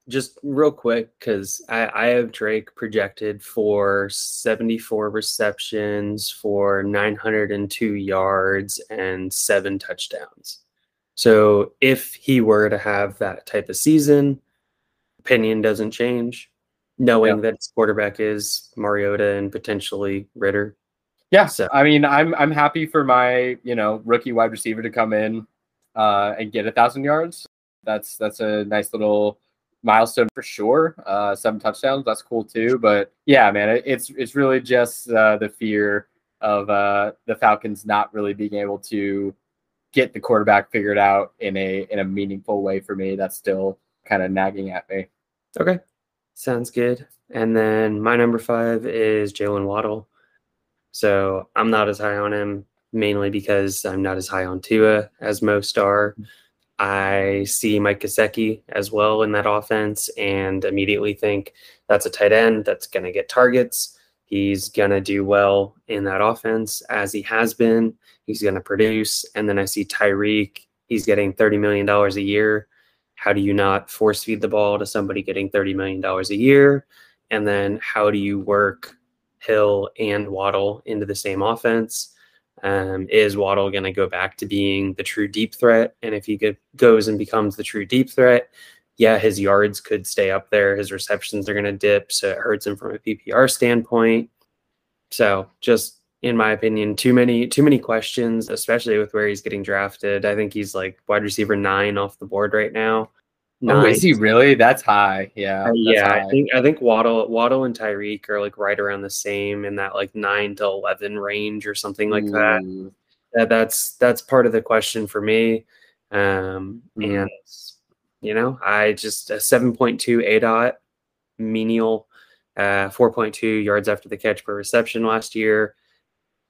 Just real quick, because I have Drake projected for 74 receptions for 902 yards and 7 touchdowns. So if he were to have that type of season, opinion doesn't change, knowing that his quarterback is Mariota and potentially Ritter. Yeah, so. I mean, I'm happy for my, you know, rookie wide receiver to come in and get 1,000 yards. That's a nice little milestone for sure. 7 touchdowns, that's cool too. But yeah, man, it's really just the fear of the Falcons not really being able to get the quarterback figured out in a meaningful way for me. That's still kind of nagging at me. Okay, Sounds good. And then my number 5 is Jaylen Waddle. So I'm not as high on him, mainly because I'm not as high on Tua as most are. I see Mike Gesicki as well in that offense and immediately think that's a tight end that's going to get targets. He's going to do well in that offense as he has been. He's going to produce. And then I see Tyreek. He's getting $30 million a year. How do you not force feed the ball to somebody getting $30 million a year? And then how do you work Hill and Waddle into the same offense? Is Waddle going to go back to being the true deep threat? And if he goes and becomes the true deep threat, yeah, his yards could stay up there. His receptions are going to dip, so it hurts him from a PPR standpoint. So just, in my opinion, too many questions, especially with where he's getting drafted. I think he's like wide receiver 9 off the board right now. 9. Oh, is he really? That's high. Yeah. High. I think Waddle and Tyreek are like right around the same in that like 9 to 11 range or something like that. That's part of the question for me. And you know, I just a 7.2 ADOT menial, 4.2 yards after the catch per reception last year.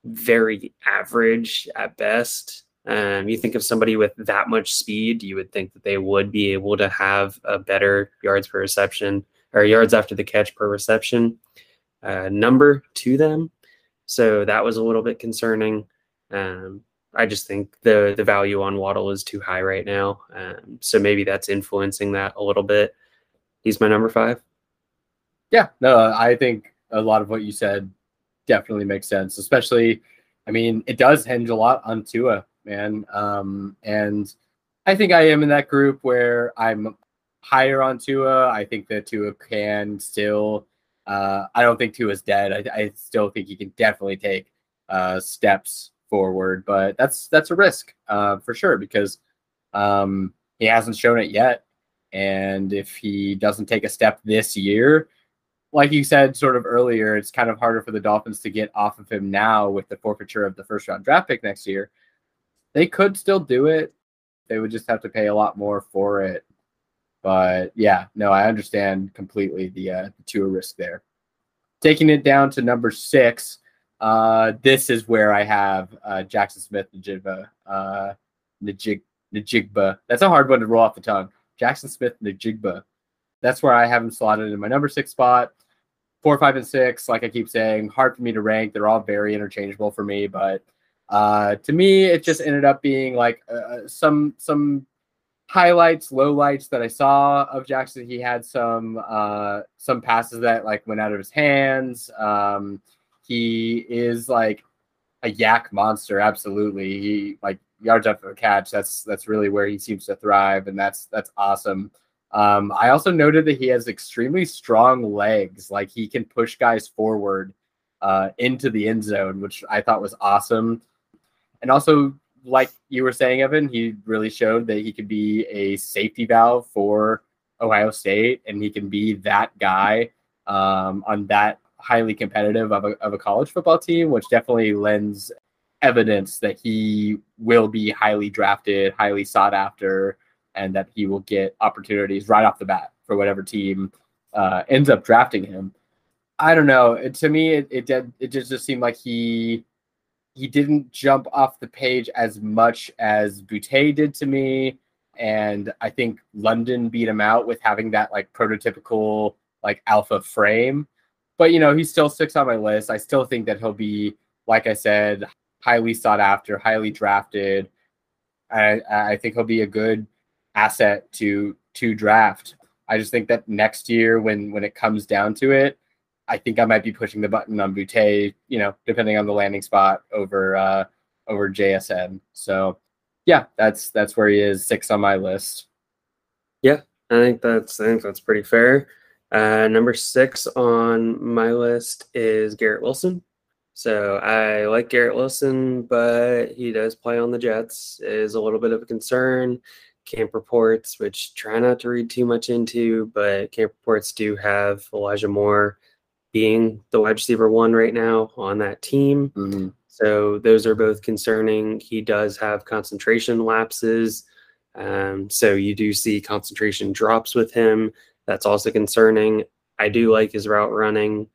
Very average at best. You think of somebody with that much speed, you would think that they would be able to have a better yards per reception or yards after the catch per reception number to them. So that was a little bit concerning. I just think the value on Waddle is too high right now. So maybe that's influencing that a little bit. He's my number 5. Yeah, no, I think a lot of what you said definitely makes sense, especially, I mean, it does hinge a lot on Tua. And I think I am in that group where I'm higher on Tua. I think that Tua can still, I don't think Tua's dead. I still think he can definitely take steps forward, but that's a risk for sure, because he hasn't shown it yet. And if he doesn't take a step this year, like you said sort of earlier, it's kind of harder for the Dolphins to get off of him now with the forfeiture of the first round draft pick next year. They could still do it. They would just have to pay a lot more for it. But yeah, no, I understand completely the Tua risk there. Taking it down to number 6, this is where I have Jaxon Smith-Njigba. Njigba. That's a hard one to roll off the tongue. Jaxon Smith-Njigba. That's where I have him slotted in my number 6 spot. 4, 5, and 6, like I keep saying, hard for me to rank. They're all very interchangeable for me, but to me, it just ended up being like some highlights, lowlights that I saw of Jaxon. He had some passes that like went out of his hands. He is like a yak monster. Absolutely. He like yards after a catch. That's really where he seems to thrive. And that's awesome. I also noted that he has extremely strong legs. Like he can push guys forward into the end zone, which I thought was awesome. And also, like you were saying, Evan, he really showed that he could be a safety valve for Ohio State, and he can be that guy on that highly competitive of a college football team, which definitely lends evidence that he will be highly drafted, highly sought after, and that he will get opportunities right off the bat for whatever team ends up drafting him. I don't know. To me, it just seemed like he didn't jump off the page as much as Boutte did to me. And I think London beat him out with having that like prototypical like alpha frame. But, you know, he still sticks on my list. I still think that he'll be, like I said, highly sought after, highly drafted. I think he'll be a good asset to draft. I just think that next year when it comes down to it, I think I might be pushing the button on Boutte, you know, depending on the landing spot over JSN. So yeah, that's where he is, 6 on my list. Yeah, I think that's pretty fair. Number 6 on my list is Garrett Wilson. So I like Garrett Wilson, but he does play on the Jets, is a little bit of a concern. Camp reports, which try not to read too much into, but camp reports do have Elijah Moore being the wide receiver 1 right now on that team. Mm-hmm. So those are both concerning. He does have concentration lapses. So you do see concentration drops with him. That's also concerning. I do like his route running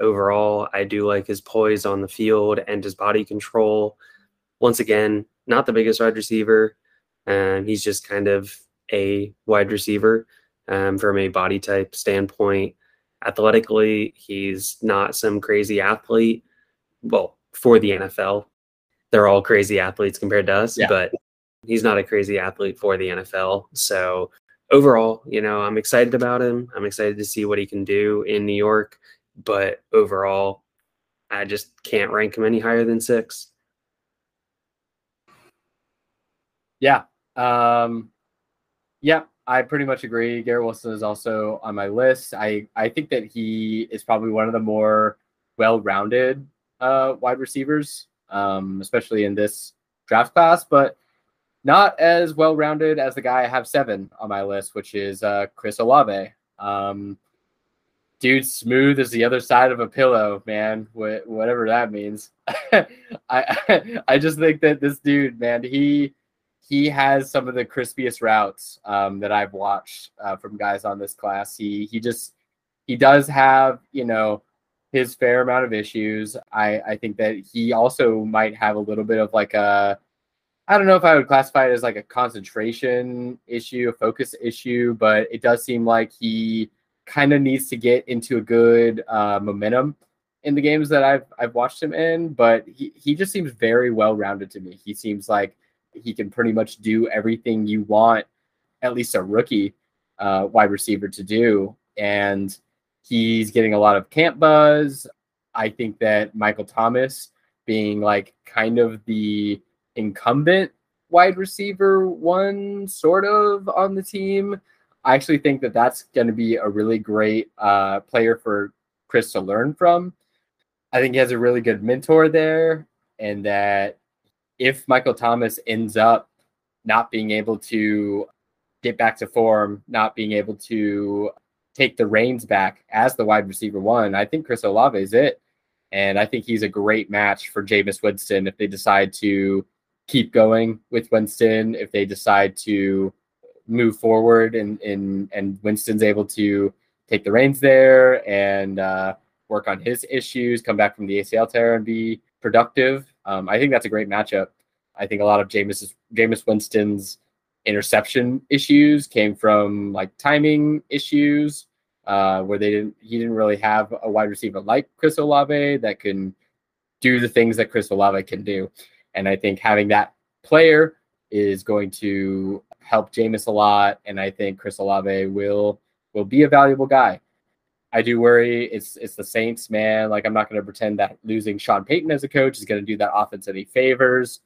overall. I do like his poise on the field and his body control. Once again, not the biggest wide receiver. He's just kind of a wide receiver from a body type standpoint. Athletically, he's not some crazy athlete. Well, for the NFL, they're all crazy athletes compared to us, but he's not a crazy athlete for the NFL. So overall, you know, I'm excited about him. I'm excited to see what he can do in New York. But overall, I just can't rank him any higher than 6. Yeah. Yeah, I pretty much agree. Garrett Wilson is also on my list. I think that he is probably one of the more well-rounded wide receivers, especially in this draft class, but not as well-rounded as the guy I have 7 on my list, which is Chris Olave. Dude, smooth as the other side of a pillow, man, whatever that means. I just think that this dude, man, he has some of the crispiest routes that I've watched from guys on this class. He does have, you know, his fair amount of issues. I think that he also might have a little bit of like a, I don't know if I would classify it as like a concentration issue, a focus issue, but it does seem like he kind of needs to get into a good momentum in the games that I've watched him in. But he just seems very well-rounded to me. He seems like he can pretty much do everything you want, at least a rookie wide receiver to do. And he's getting a lot of camp buzz. I think that Michael Thomas being like kind of the incumbent wide receiver one sort of on the team, I actually think that that's going to be a really great player for Chris to learn from. I think he has a really good mentor there, and that if Michael Thomas ends up not being able to get back to form, not being able to take the reins back as the wide receiver one, I think Chris Olave is it. And I think he's a great match for Jameis Winston if they decide to keep going with Winston, if they decide to move forward and Winston's able to take the reins there and work on his issues, come back from the ACL tear and be productive. I think that's a great matchup. I think a lot of Jameis Winston's interception issues came from like timing issues where he didn't really have a wide receiver like Chris Olave that can do the things that Chris Olave can do. And I think having that player is going to help Jameis a lot. And I think Chris Olave will be a valuable guy. I do worry it's the Saints, man. Like, I'm not going to pretend that losing Sean Payton as a coach is going to do that offense any favors.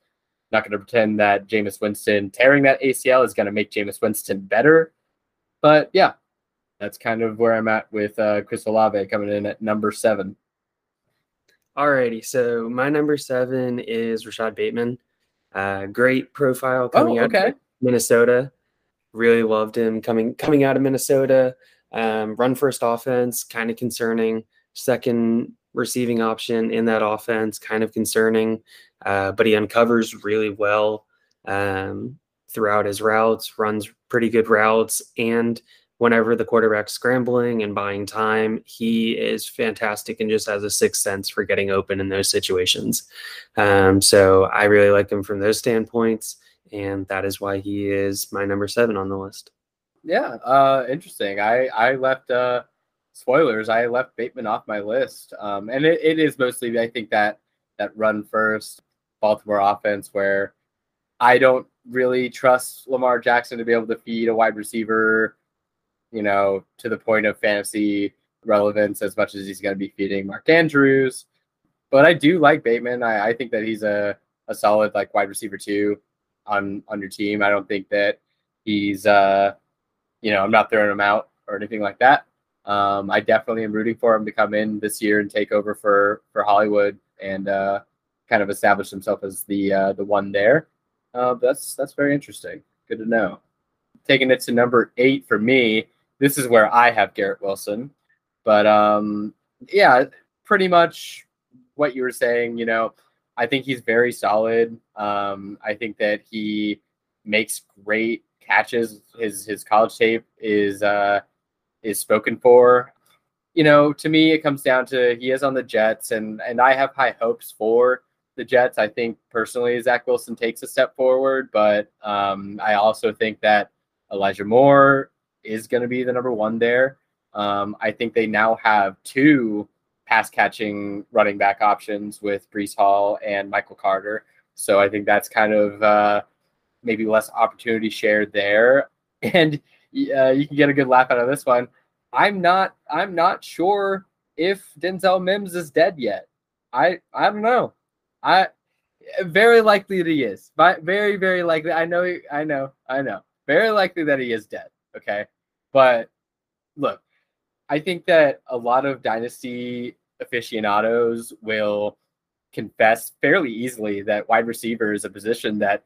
Not going to pretend that Jameis Winston tearing that ACL is going to make Jameis Winston better. But yeah, that's kind of where I'm at with Chris Olave coming in at number 7. Alrighty, so my number 7 is Rashad Bateman. Great profile coming out of Minnesota. Really loved him coming out of Minnesota. Run first offense, kind of concerning. Second receiving option in that offense, kind of concerning. But he uncovers really well throughout his routes, runs pretty good routes. And whenever the quarterback's scrambling and buying time, he is fantastic and just has a sixth sense for getting open in those situations. So I really like him from those standpoints. And that is why he is my number 7 on the list. Yeah, interesting. I left spoilers. I left Bateman off my list, and it is mostly I think that run first Baltimore offense where I don't really trust Lamar Jackson to be able to feed a wide receiver, you know, to the point of fantasy relevance as much as he's going to be feeding Mark Andrews. But I do like Bateman. I think that he's a solid like wide receiver 2 on your team. I don't think that he's you know, I'm not throwing him out or anything like that. I definitely am rooting for him to come in this year and take over for Hollywood and kind of establish himself as the one there. That's very interesting. Good to know. Taking it to number 8 for me, this is where I have Garrett Wilson. But, yeah, pretty much what you were saying, you know, I think he's very solid. I think that he makes great catches. His college tape is spoken for. you know, to me, it comes down to he is on the Jets, and I have high hopes for the Jets. I think personally, Zach Wilson takes a step forward, but I also think that Elijah Moore is going to be the number one there. I think they now have two pass-catching running back options with Breece Hall and Michael Carter. So I think that's kind of maybe less opportunity shared there. And you can get a good laugh out of this one. I'm not sure if Denzel Mims is dead yet. I don't know. I very likely that he is, but very, very likely. I know. Very likely that he is dead. Okay. But look, I think that a lot of dynasty aficionados will confess fairly easily that wide receiver is a position that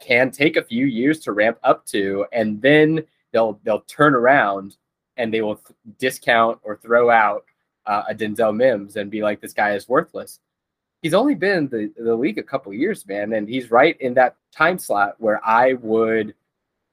can take a few years to ramp up to, and then they'll turn around and they will discount or throw out a Denzel Mims and be like, this guy is worthless. He's only been in the league a couple years, man, and he's right in that time slot where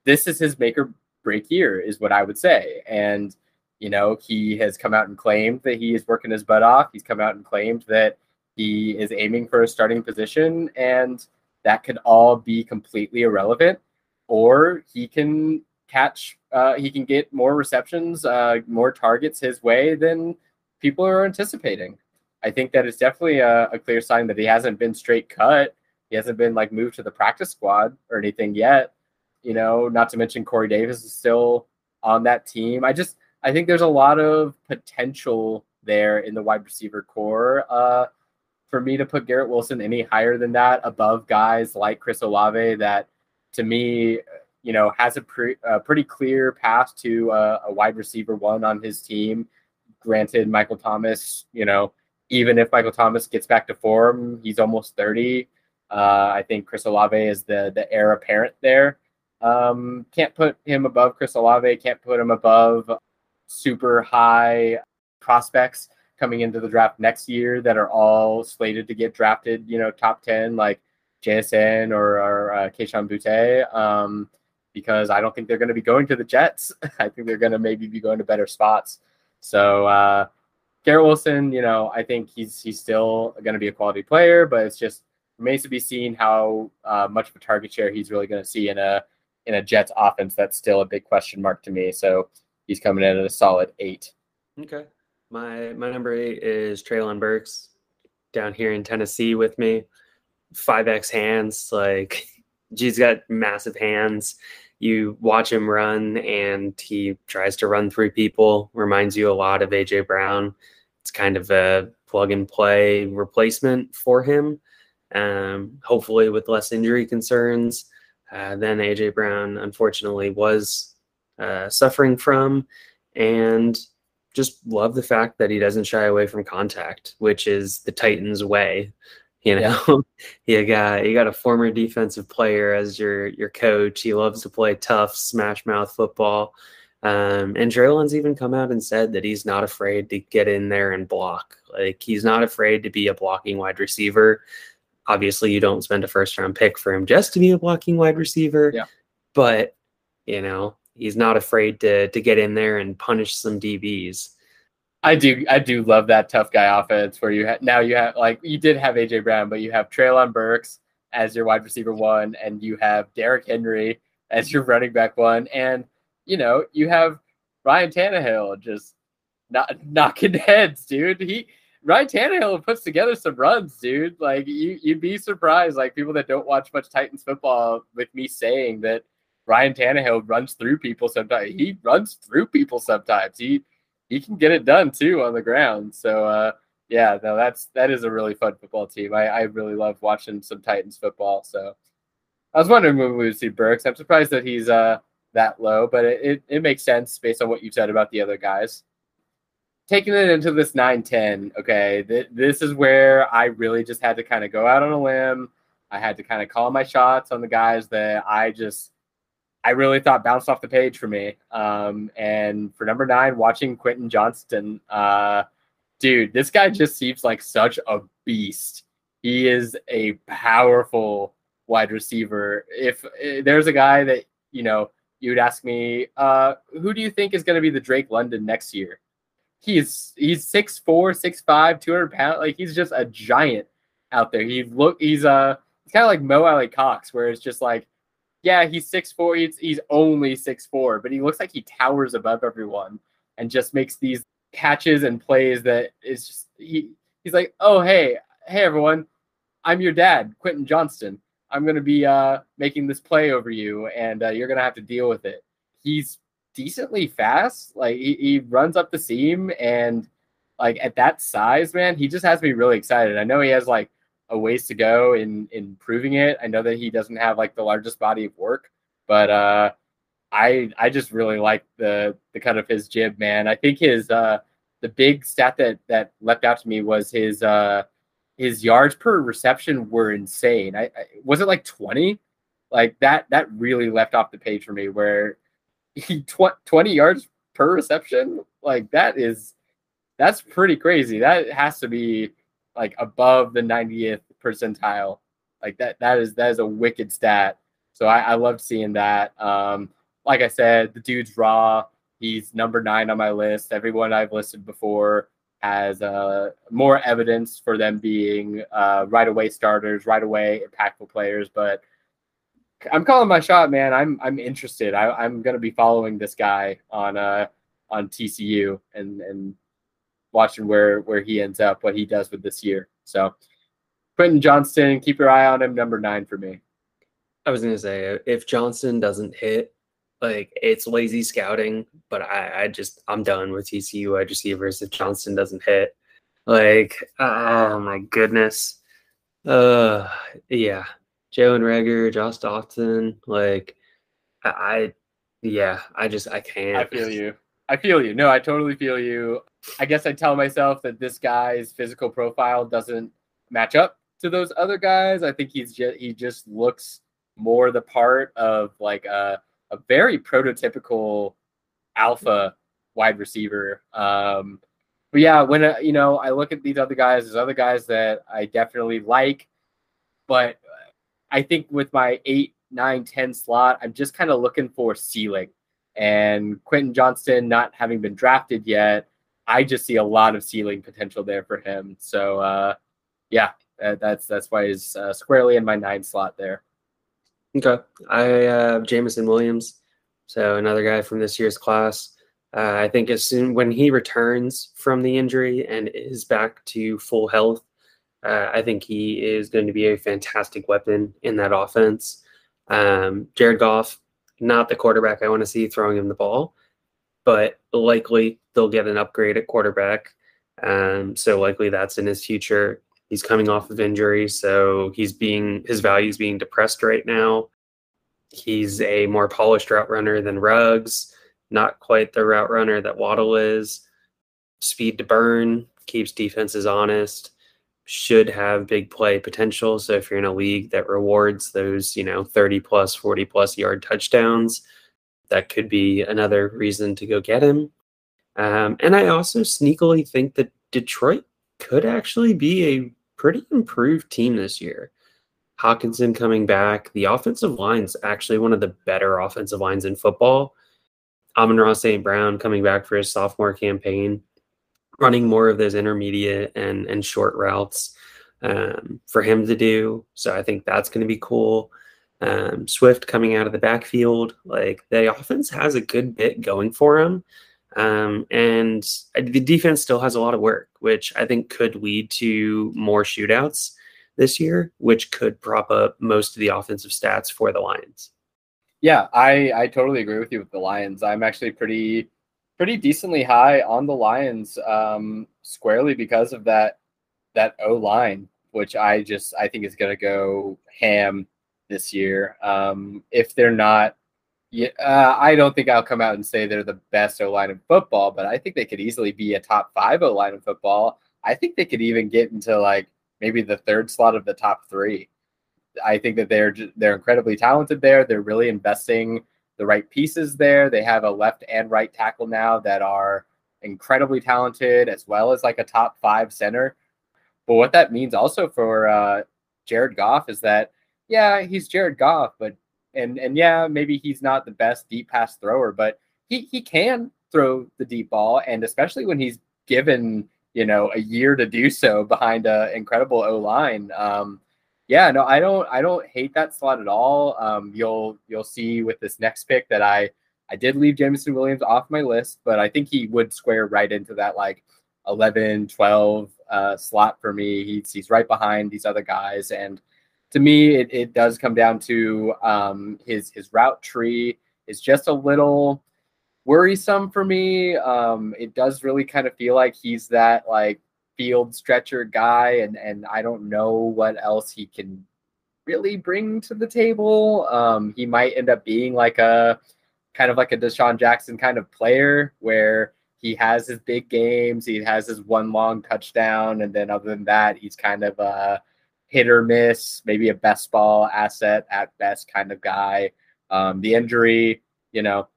this is his make or break year, is what I would say. And, you know, he has come out and claimed that he is working his butt off. He's come out and claimed that he is aiming for a starting position, and that could all be completely irrelevant, or he can catch, he can get more receptions, more targets his way than people are anticipating. I think that it's definitely a clear sign that he hasn't been straight cut. He hasn't been like moved to the practice squad or anything yet, you know, not to mention Corey Davis is still on that team. I think there's a lot of potential there in the wide receiver core, for me to put Garrett Wilson any higher than that, above guys like Chris Olave, that to me, you know, has a pretty clear path to a wide receiver one on his team. Granted, Michael Thomas, you know, even if Michael Thomas gets back to form, he's almost 30. I think Chris Olave is the heir apparent there. Can't put him above Chris Olave. Can't put him above super high prospects coming into the draft next year that are all slated to get drafted, you know, top 10, like JSN or Keyshawn Butte, because I don't think they're going to be going to the Jets. I think they're going to maybe be going to better spots. So Garrett Wilson, you know, I think he's still going to be a quality player, but it's just remains to be seen how much of a target share he's really going to see in a Jets offense. That's still a big question mark to me. So he's coming in at a solid 8. Okay. My number 8 is Treylon Burks, down here in Tennessee with me. 5X hands, like, he's got massive hands. You watch him run, and he tries to run through people. Reminds you a lot of AJ Brown. It's kind of a plug-and-play replacement for him, hopefully with less injury concerns than AJ Brown, unfortunately, was suffering from. And just love the fact that he doesn't shy away from contact, which is the Titans way. You know, yeah. you got a former defensive player as your coach. He loves to play tough, smash mouth football. And Treylon's even come out and said that he's not afraid to get in there and block. Like, he's not afraid to be a blocking wide receiver. Obviously, you don't spend a first-round pick for him just to be a blocking wide receiver. Yeah. But, you know, he's not afraid to get in there and punish some DBs. I do love that tough guy offense where you did have AJ Brown, but you have Treylon Burks as your wide receiver one, and you have Derrick Henry as your running back one, and you know you have Ryan Tannehill just knocking heads, dude. Ryan Tannehill puts together some runs, dude. Like you'd be surprised, like people that don't watch much Titans football with me saying that. Ryan Tannehill runs through people sometimes. He can get it done too on the ground. So that is a really fun football team. I really love watching some Titans football. So I was wondering when we would see Burks. I'm surprised that he's that low, but it makes sense based on what you said about the other guys. Taking it into this 9-10, okay, this is where I really just had to kind of go out on a limb. I had to kind of call my shots on the guys that I really thought bounced off the page for me. And for number 9, watching Quentin Johnston, dude, this guy just seems like such a beast. He is a powerful wide receiver. If there's a guy that, you know, you would ask me, who do you think is going to be the Drake London next year? he's 6'4", 6'5", 200 pounds. Like, he's just a giant out there. He's kind of like Mo Alley Cox, where it's just like, yeah, he's 6'4", he's only 6'4", but he looks like he towers above everyone and just makes these catches and plays that is just, he's like, oh, hey, everyone, I'm your dad, Quentin Johnston. I'm going to be making this play over you, and you're going to have to deal with it. He's decently fast. Like, he runs up the seam, and, like, at that size, man, he just has me really excited. I know he has, like, a ways to go in proving it. I know that he doesn't have, like, the largest body of work, but I just really like the cut of his jib, man. I think his the big stat that leapt out to me was his yards per reception were insane. I was it like 20? Like that really left off the page for me, where he 20 yards per reception. Like that's pretty crazy. That has to be like above the 90th percentile. Like that is a wicked stat. So I loved seeing that. Like I said, the dude's raw. He's number 9 on my list. Everyone I've listed before has more evidence for them being right-away starters, right-away impactful players. But I'm calling my shot, man. I'm interested. I'm going to be following this guy on TCU and watching where he ends up, what he does with this year. So Quentin Johnston, keep your eye on him, number 9 for me. I was going to say, if Johnston doesn't hit, like, it's lazy scouting, but I'm done with TCU wide receivers if Johnston doesn't hit. Like, oh my goodness. Yeah. Jalen Reagor, Josh Doctson, like, I can't. I feel you. No, I totally feel you. I guess I tell myself that this guy's physical profile doesn't match up to those other guys. I think he just looks more the part of, like, a very prototypical alpha wide receiver. But yeah, when, I look at these other guys, there's other guys that I definitely like, but I think with my 8, 9, 10 slot, I'm just kind of looking for ceiling, and Quentin Johnston, not having been drafted yet, I just see a lot of ceiling potential there for him. So that's why he's squarely in my 9 slot there. Okay. I have Jamison Williams, so another guy from this year's class. I think as soon when he returns from the injury and is back to full health, I think he is going to be a fantastic weapon in that offense. Jared Goff, not the quarterback I want to see throwing him the ball, but likely they'll get an upgrade at quarterback. So likely that's in his future. He's coming off of injury, so his value is being depressed right now. He's a more polished route runner than Ruggs, not quite the route runner that Waddle is. Speed to burn, keeps defenses honest, should have big play potential. So if you're in a league that rewards those, 30-plus, 40-plus yard touchdowns, that could be another reason to go get him. And I also sneakily think that Detroit could actually be a pretty improved team this year. Hockenson coming back. The offensive line's actually one of the better offensive lines in football. Amon-Ra St. Brown coming back for his sophomore campaign, running more of those intermediate and short routes for him to do. So I think that's going to be cool. Swift coming out of the backfield. Like, the offense has a good bit going for him. And the defense still has a lot of work, which I think could lead to more shootouts this year, which could prop up most of the offensive stats for the Lions. Yeah, I totally agree with you with the Lions. I'm actually pretty decently high on the Lions, squarely because of that O-line, which I think is going to go ham this year. If they're not, I don't think I'll come out and say they're the best O-line in football, but I think they could easily be a top 5 O-line in football. I think they could even get into, like, maybe the 3rd slot of the top 3. I think that they're incredibly talented there. They're really investing the right pieces there. They have a left and right tackle now that are incredibly talented, as well as, like, a top 5 center. But what that means also for Jared Goff is that, yeah, he's Jared Goff, but And yeah, maybe he's not the best deep pass thrower, but he can throw the deep ball. And especially when he's given, you know, a year to do so behind an incredible O-line. I don't hate that slot at all. You'll see with this next pick that I did leave Jameson Williams off my list, but I think he would square right into that like 11, 12 slot for me. He's right behind these other guys. And to me, it does come down to his route tree is just a little worrisome for me. It does really kind of feel like he's that like field stretcher guy, and I don't know what else he can really bring to the table. He might end up being like a kind of like a Deshaun Jackson kind of player where he has his big games, he has his one long touchdown, and then other than that, he's kind of a hit or miss, maybe a best ball asset at best kind of guy. The injury, you know,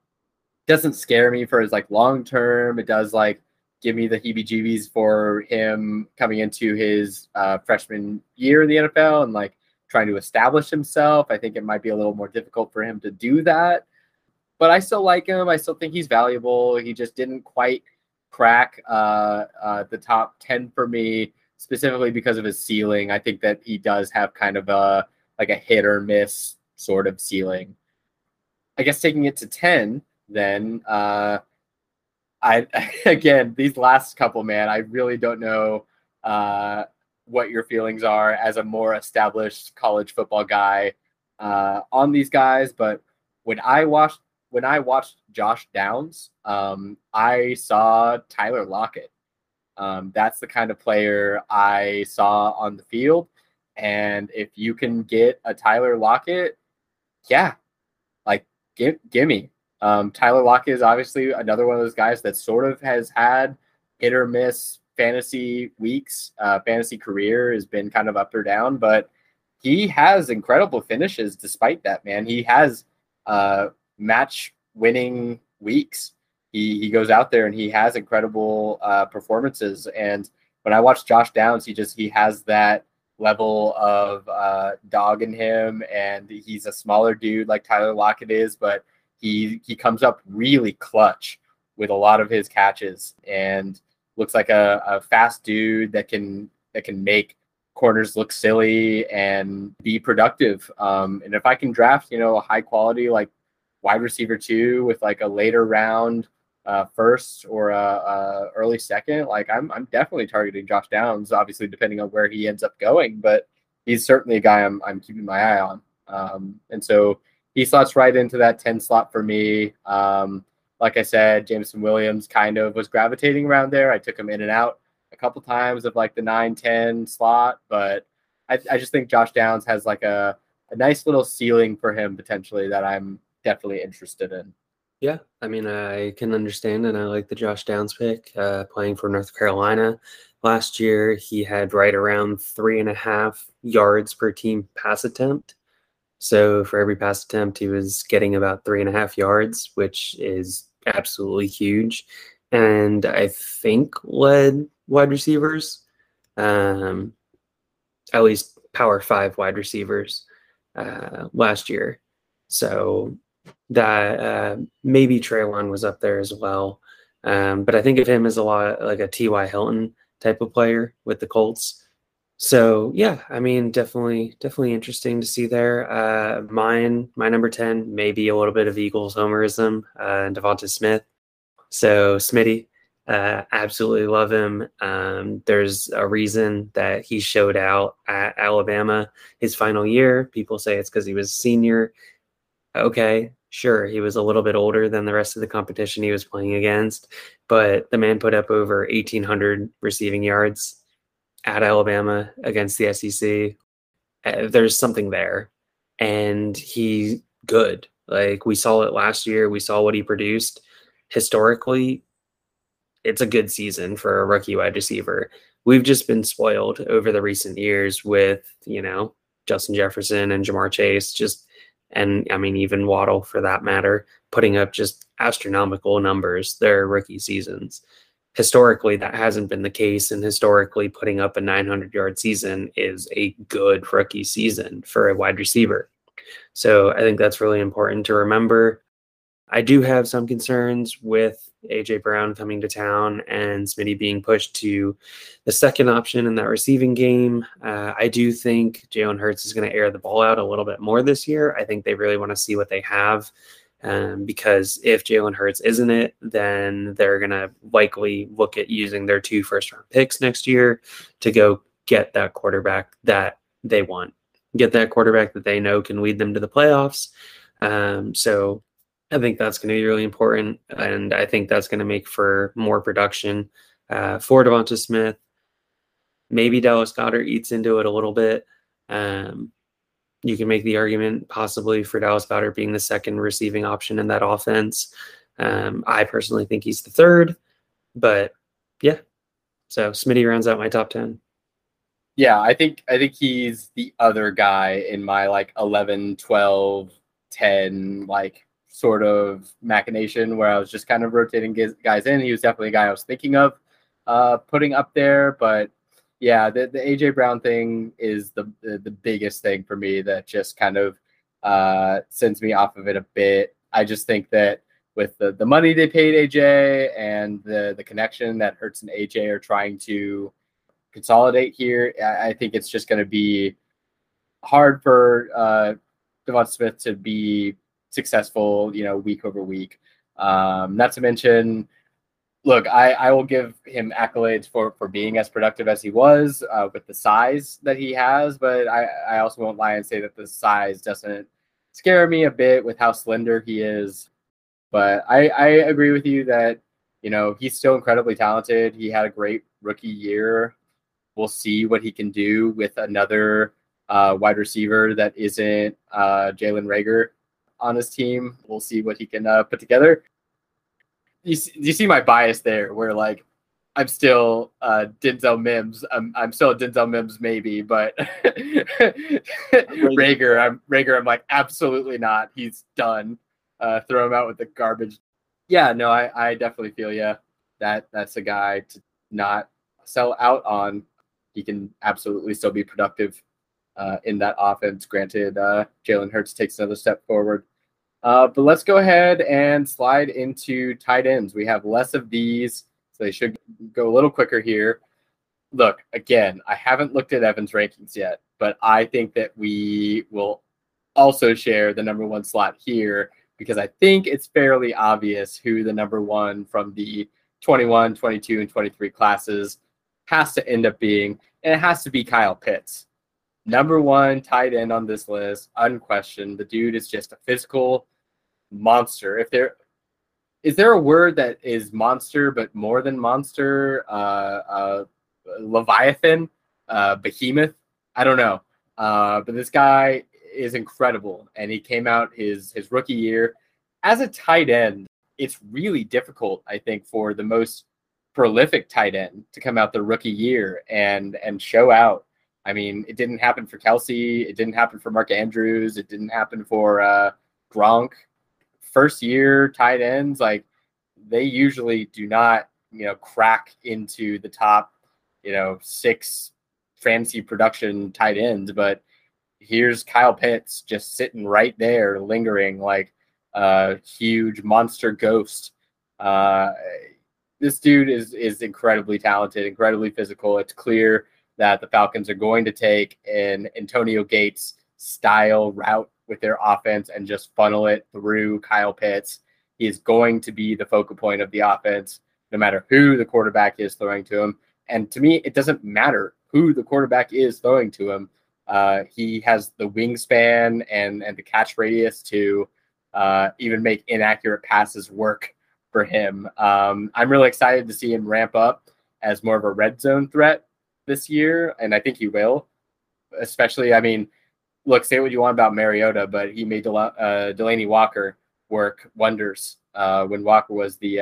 doesn't scare me for his like long term. It does like give me the heebie-jeebies for him coming into his freshman year in the NFL and like trying to establish himself. I think it might be a little more difficult for him to do that, but I still like him. I still think he's valuable. He just didn't quite crack the top 10 for me, specifically because of his ceiling. I think that he does have kind of a like a hit or miss sort of ceiling. I guess taking it to 10, then I these last couple, man, I really don't know what your feelings are as a more established college football guy on these guys. But when I watched Josh Downs, I saw Tyler Lockett. That's the kind of player I saw on the field. And if you can get a Tyler Lockett, yeah, like gimme. Tyler Lockett is obviously another one of those guys that sort of has had hit or miss fantasy weeks. Fantasy career has been kind of up or down, but he has incredible finishes despite that, man. He has match winning weeks. He goes out there and he has incredible performances. And when I watch Josh Downs, he has that level of dog in him, and he's a smaller dude like Tyler Lockett is, but he comes up really clutch with a lot of his catches and looks like a fast dude that can make corners look silly and be productive. And if I can draft, you know, a high quality like wide receiver 2 with like a later round first or a early second, like I'm definitely targeting Josh Downs, obviously depending on where he ends up going, but he's certainly a guy I'm keeping my eye on. And so he slots right into that 10 slot for me. Like I said, Jameson Williams kind of was gravitating around there. I took him in and out a couple times of like the 9-10 slot, but I just think Josh Downs has like a nice little ceiling for him potentially that I'm definitely interested in. Yeah, I mean, I can understand, and I like the Josh Downs pick. Playing for North Carolina last year, he had right around 3.5 yards per team pass attempt. So for every pass attempt, he was getting about 3.5 yards, which is absolutely huge. And I think led wide receivers, at least Power 5 wide receivers last year. So that maybe Treylon was up there as well. But I think of him as a lot like a T.Y. Hilton type of player with the Colts. So yeah, I mean, definitely interesting to see there. My number 10, maybe a little bit of Eagles homerism, and Devonta Smith. So Smitty, absolutely love him. There's a reason that he showed out at Alabama his final year. People say it's because he was senior. Okay, sure, he was a little bit older than the rest of the competition he was playing against, but the man put up over 1,800 receiving yards at Alabama against the SEC. There's something there, and he's good. Like, we saw it last year. We saw what he produced. Historically, it's a good season for a rookie wide receiver. We've just been spoiled over the recent years with, you know, Justin Jefferson and Jamar Chase, and I mean, even Waddle for that matter, putting up just astronomical numbers their rookie seasons. Historically, that hasn't been the case, and historically, putting up a 900-yard season is a good rookie season for a wide receiver. So I think that's really important to remember. I do have some concerns with AJ Brown coming to town and Smitty being pushed to the second option in that receiving game. I do think Jalen Hurts is going to air the ball out a little bit more this year. I think they really want to see what they have, because if Jalen Hurts isn't it, then they're going to likely look at using their 2 first-round picks next year to go get that quarterback that they want, get that quarterback that they know can lead them to the playoffs. So I think that's going to be really important, and I think that's going to make for more production for Devonta Smith. Maybe Dallas Goedert eats into it a little bit. You can make the argument possibly for Dallas Goedert being the second receiving option in that offense. I personally think he's the third, but yeah. So Smitty rounds out my top 10. Yeah, I think he's the other guy in my 11, 12, 10, sort of machination where I was just kind of rotating guys in. He was definitely a guy I was thinking of putting up there, but yeah, the AJ Brown thing is the biggest thing for me that just kind of sends me off of it a bit. I just think that with the money they paid AJ and the connection that Hurts and AJ are trying to consolidate here, I think it's just going to be hard for Devonta Smith to be successful, week over week. Not to mention, look, I will give him accolades for being as productive as he was with the size that he has, but I also won't lie and say that the size doesn't scare me a bit with how slender he is. But I agree with you that, he's still incredibly talented. He had a great rookie year. We'll see what he can do with another wide receiver that isn't Jalen Reagor on his team. We'll see what he can put together. You see my bias there where I'm still Denzel Mims. I'm still a Denzel Mims maybe, but Reagor, I'm absolutely not. He's done. Throw him out with the garbage. Yeah, no, I definitely feel you. That's a guy to not sell out on. He can absolutely still be productive in that offense. Granted, Jalen Hurts takes another step forward. But let's go ahead and slide into tight ends. We have less of these, so they should go a little quicker here. Look, again, I haven't looked at Evan's rankings yet, but I think that we will also share the number one slot here because I think it's fairly obvious who the number one from the 21, 22, and 23 classes has to end up being, and it has to be Kyle Pitts. Number one tight end on this list, unquestioned. The dude is just a physical monster. Is there a word that is monster, but more than monster? Leviathan? Behemoth? I don't know. But this guy is incredible, and he came out his rookie year. As a tight end, it's really difficult, I think, for the most prolific tight end to come out the rookie year and show out. I mean, it didn't happen for Kelsey. It didn't happen for Mark Andrews. It didn't happen for Gronk. First-year tight ends, they usually do not, crack into the top, 6 fantasy production tight ends. But here's Kyle Pitts just sitting right there, lingering like a huge monster ghost. This dude is incredibly talented, incredibly physical. It's clear that the Falcons are going to take an Antonio Gates style route with their offense and just funnel it through Kyle Pitts. He is going to be the focal point of the offense, no matter who the quarterback is throwing to him. And to me, it doesn't matter who the quarterback is throwing to him. He has the wingspan and the catch radius to even make inaccurate passes work for him. I'm really excited to see him ramp up as more of a red zone threat this year, and I think he will. Especially, I mean, look, say what you want about Mariota, but he made Delaney Walker work wonders when Walker was the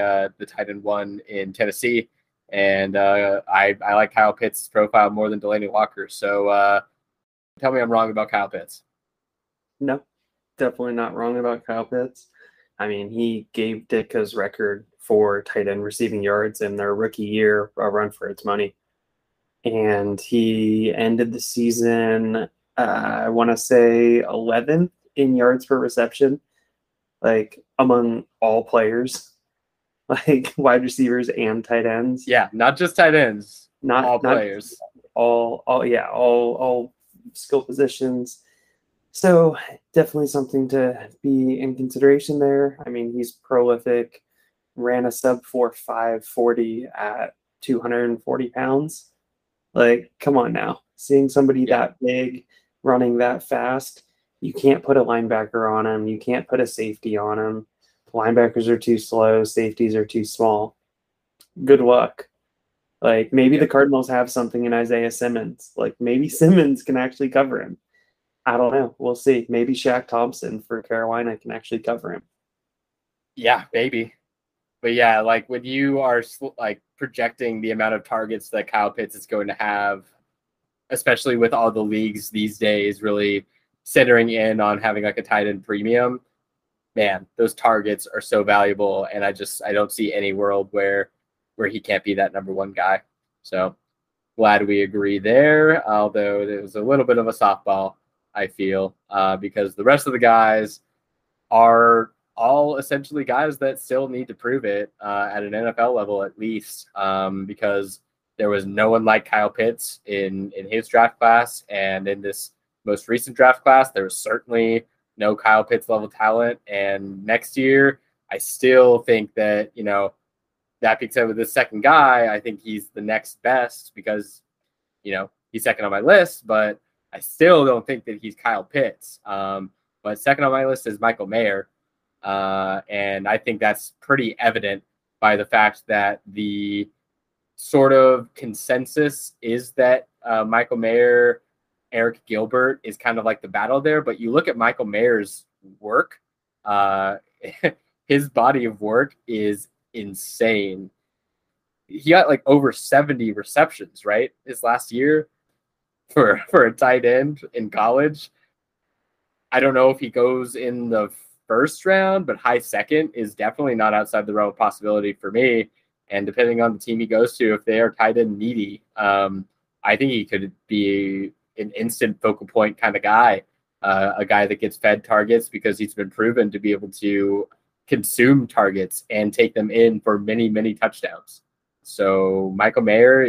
tight end one in Tennessee, and I like Kyle Pitts' profile more than Delaney Walker. So tell me I'm wrong about Kyle Pitts. No, definitely not wrong about Kyle Pitts. I mean, he gave Ditka's record for tight end receiving yards in their rookie year a run for its money. And he ended the season, I want to say 11th in yards per reception, among all players. like wide receivers and tight ends. Yeah, not just tight ends. Not all players. All skill positions. So definitely something to be in consideration there. I mean, he's prolific. Ran a sub 4.5 40 at 240 pounds. Like, come on now. Seeing somebody that big running that fast, you can't put a linebacker on him. You can't put a safety on him. Linebackers are too slow. Safeties are too small. Good luck. Like, maybe the Cardinals have something in Isaiah Simmons. Like, maybe Simmons can actually cover him. I don't know. We'll see. Maybe Shaq Thompson for Carolina can actually cover him. Yeah, maybe. But yeah, like when you are like projecting the amount of targets that Kyle Pitts is going to have, especially with all the leagues these days really centering in on having like a tight end premium, man, those targets are so valuable. And I don't see any world where he can't be that number one guy. So glad we agree there. Although it was a little bit of a softball, I feel, because the rest of the guys are all essentially guys that still need to prove it at an NFL level, at least, because there was no one like Kyle Pitts in his draft class. And in this most recent draft class, there was certainly no Kyle Pitts level talent. And next year, I still think that, you know, that being said, with this second guy, I think he's the next best because, you know, he's second on my list, but I still don't think that he's Kyle Pitts. But second on my list is Michael Mayer. And I think that's pretty evident by the fact that the sort of consensus is that Michael Mayer, Eric Gilbert is kind of like the battle there. But you look at Michael Mayer's work, his body of work is insane. He got like over 70 receptions, right? This last year for a tight end in college. I don't know if he goes in the first round, but high second is definitely not outside the realm of possibility for me. And depending on the team he goes to, if they are tight end needy, I think he could be an instant focal point kind of guy, a guy that gets fed targets because he's been proven to be able to consume targets and take them in for many, many touchdowns. So Michael Mayer,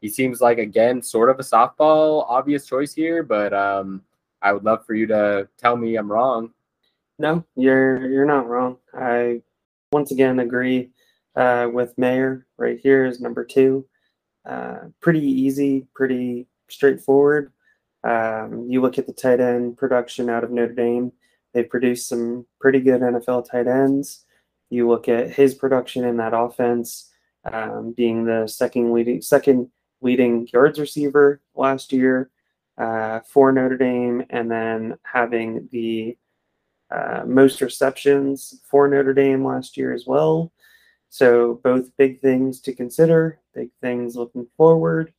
he seems like, again, sort of a softball, obvious choice here, but I would love for you to tell me I'm wrong. No, you're not wrong. I once again agree with Mayer right here as number two. Pretty easy, pretty straightforward. You look at the tight end production out of Notre Dame. They produced some pretty good NFL tight ends. You look at his production in that offense, being the second leading yards receiver last year for Notre Dame, and then having the most receptions for Notre Dame last year as well. So both big things to consider, big things looking forward.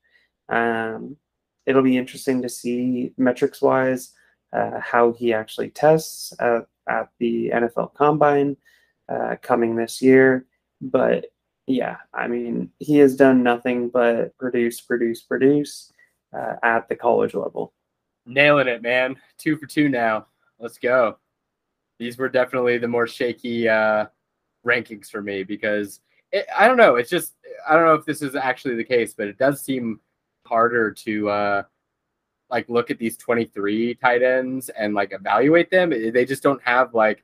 It'll be interesting to see metrics-wise how he actually tests at the NFL Combine coming this year. But, yeah, I mean, he has done nothing but produce at the college level. Nailing it, man. 2 for 2 now. Let's go. These were definitely the more shaky rankings for me because I don't know. It's just, I don't know if this is actually the case, but it does seem harder to like look at these 23 tight ends and like evaluate them. They just don't have like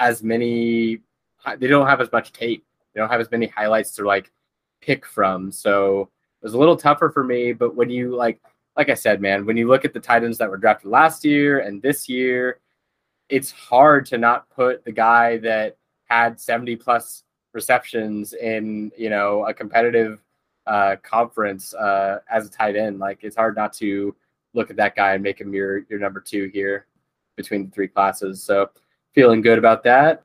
as many, they don't have as much tape. They don't have as many highlights to like pick from. So it was a little tougher for me, but when you like I said, man, when you look at the tight ends that were drafted last year and this year, it's hard to not put the guy that had 70 plus receptions in, you know, a competitive conference as a tight end. Like it's hard not to look at that guy and make him your number two here between the three classes. So feeling good about that.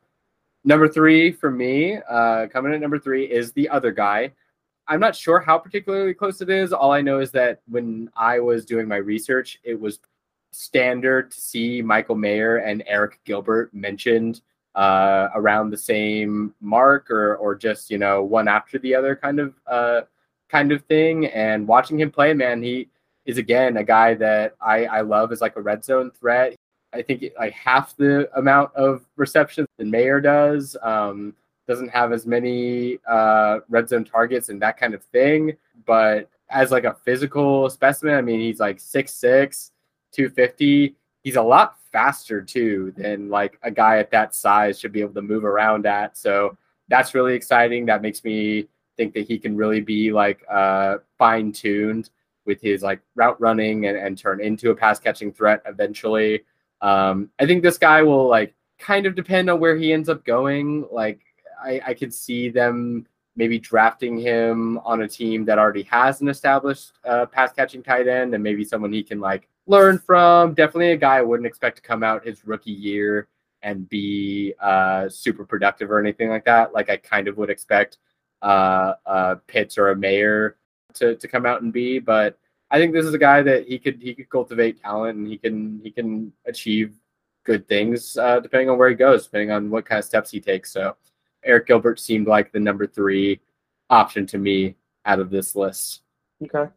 Number three for me, coming in at number three is the other guy. I'm not sure how particularly close it is. All I know is that when I was doing my research, it was standard to see Michael Mayer and Eric Gilbert mentioned around the same mark or just, you know, one after the other kind of thing. And watching him play, man, he is, again, a guy that I love as like a red zone threat. I think like half the amount of receptions than Mayer does. doesn't have as many red zone targets and that kind of thing. But as like a physical specimen, I mean, he's like 6'6", 250. He's a lot faster too than like a guy at that size should be able to move around at. So that's really exciting. That makes me think that he can really be like fine-tuned with his like route running and turn into a pass catching threat eventually. I think this guy will like kind of depend on where he ends up going. Like I could see them maybe drafting him on a team that already has an established pass catching tight end and maybe someone he can like learn from. Definitely a guy I wouldn't expect to come out his rookie year and be super productive or anything like that. Like I kind of would expect Pitts or a Mayer to come out and be, but I think this is a guy that he could cultivate talent and he can achieve good things depending on where he goes, depending on what kind of steps he takes. So Eric Gilbert seemed like the number 3 option to me out of this list. Okay.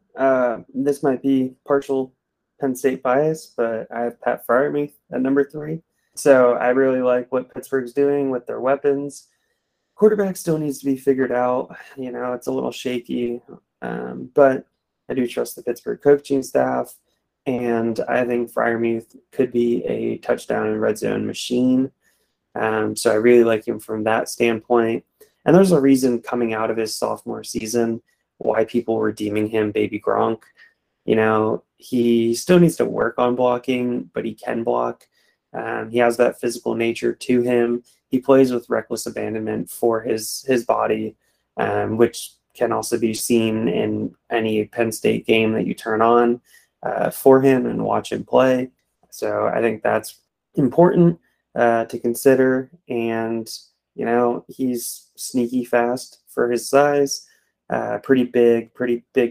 This might be partial Penn State bias, but I have Pat Friermuth at number 3. So I really like what Pittsburgh's doing with their weapons. Quarterback still needs to be figured out. You know, it's a little shaky, but I do trust the Pittsburgh coaching staff, and I think Friermuth could be a touchdown and red zone machine. So I really like him from that standpoint. And there's a reason coming out of his sophomore season why people were deeming him Baby Gronk. You know, he still needs to work on blocking, but he can block. He has that physical nature to him. He plays with reckless abandonment for his body, which can also be seen in any Penn State game that you turn on for him and watch him play. So I think that's important to consider. And, you know, he's sneaky fast for his size, pretty big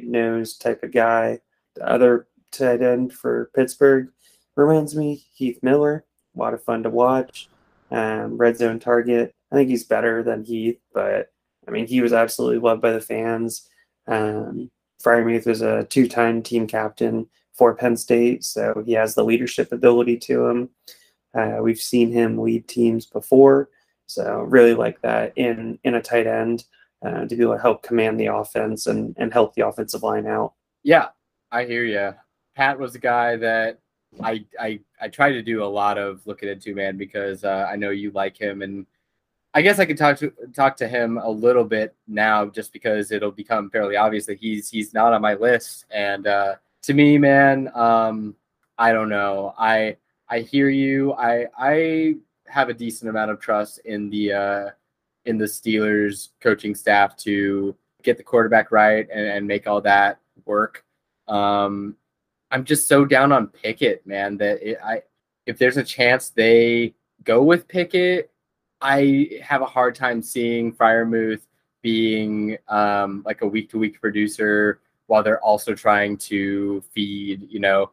nose type of guy. The other tight end for Pittsburgh reminds me Heath Miller. A lot of fun to watch. Red zone target. I think he's better than Heath, but I mean, he was absolutely loved by the fans. Friermuth was a 2-time team captain for Penn State, so he has the leadership ability to him. We've seen him lead teams before, so really like that in a tight end to be able to help command the offense and help the offensive line out. Yeah, I hear you. Pat was the guy that I try to do a lot of looking into, man, because I know you like him, and I guess I could talk to him a little bit now just because it'll become fairly obvious that he's not on my list. And to me, man, I don't know. I hear you. I have a decent amount of trust in the Steelers coaching staff to get the quarterback right and make all that work. I'm just so down on Pickett, man, that if there's a chance they go with Pickett, I have a hard time seeing Friermuth being like a week-to-week producer while they're also trying to feed, you know,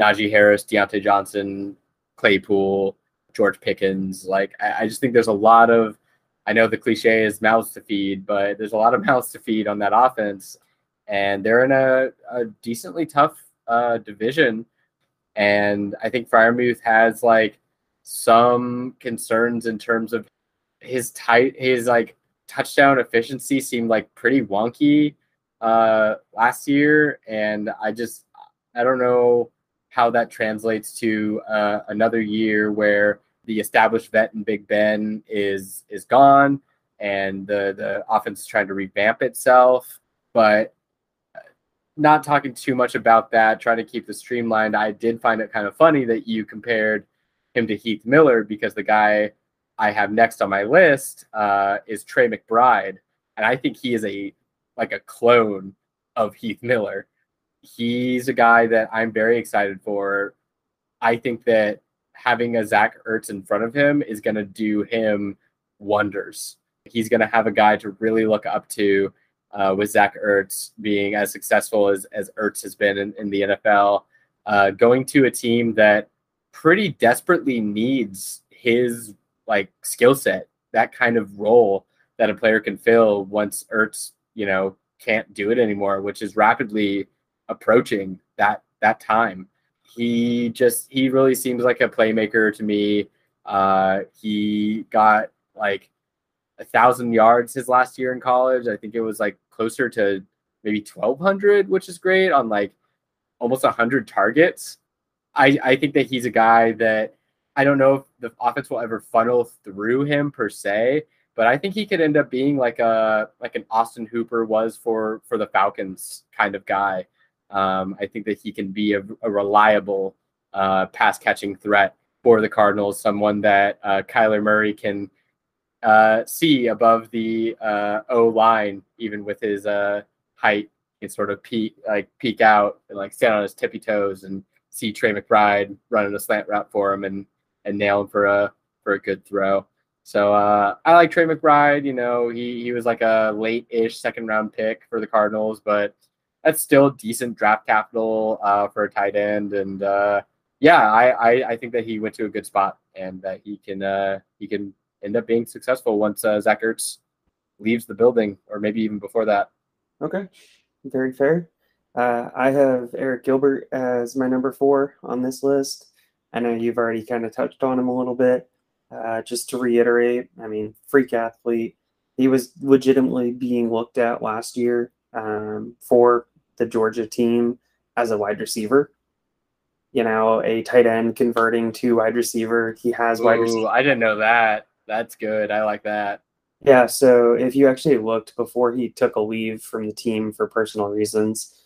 Najee Harris, Diontae Johnson, Claypool, George Pickens. Like, I just think there's a lot of, I know the cliche is mouths to feed, but there's a lot of mouths to feed on that offense. And they're in a decently tough division. And I think Friermuth has, like, some concerns in terms of his touchdown efficiency seemed like pretty wonky last year, and I don't know how that translates to another year where the established vet in Big Ben is gone and the offense is trying to revamp itself. But not talking too much about that, trying to keep this streamlined, I did find it kind of funny that you compared him to Heath Miller, because the guy I have next on my list is Trey McBride. And I think he is a clone of Heath Miller. He's a guy that I'm very excited for. I think that having a Zach Ertz in front of him is going to do him wonders. He's going to have a guy to really look up to with Zach Ertz being as successful as Ertz has been in the NFL, going to a team that pretty desperately needs his like skill set, that kind of role that a player can fill once Ertz, you know, can't do it anymore, which is rapidly approaching that time. He really seems like a playmaker to me. He got like 1,000 yards his last year in college. I think it was like closer to maybe 1,200, which is great, on like almost 100 targets. I think that he's a guy that I don't know if the offense will ever funnel through him per se, but I think he could end up being like an Austin Hooper was for the Falcons kind of guy. I think that he can be a reliable pass catching threat for the Cardinals, someone that Kyler Murray can see above the O-line, even with his height, and sort of peek out and like stand on his tippy toes and see Trey McBride running a slant route for him and nail him for a good throw. So I like Trey McBride. You know, he was like a late-ish second-round pick for the Cardinals, but that's still decent draft capital for a tight end. And I think that he went to a good spot and that he can end up being successful once Zach Ertz leaves the building, or maybe even before that. Okay, very fair. I have Eric Gilbert as my number 4 on this list. I know you've already kind of touched on him a little bit. Just to reiterate, I mean, freak athlete. He was legitimately being looked at last year for the Georgia team as a wide receiver. You know, a tight end converting to wide receiver. He has wide receiver. I didn't know that. That's good. I like that. Yeah, so if you actually looked before he took a leave from the team for personal reasons,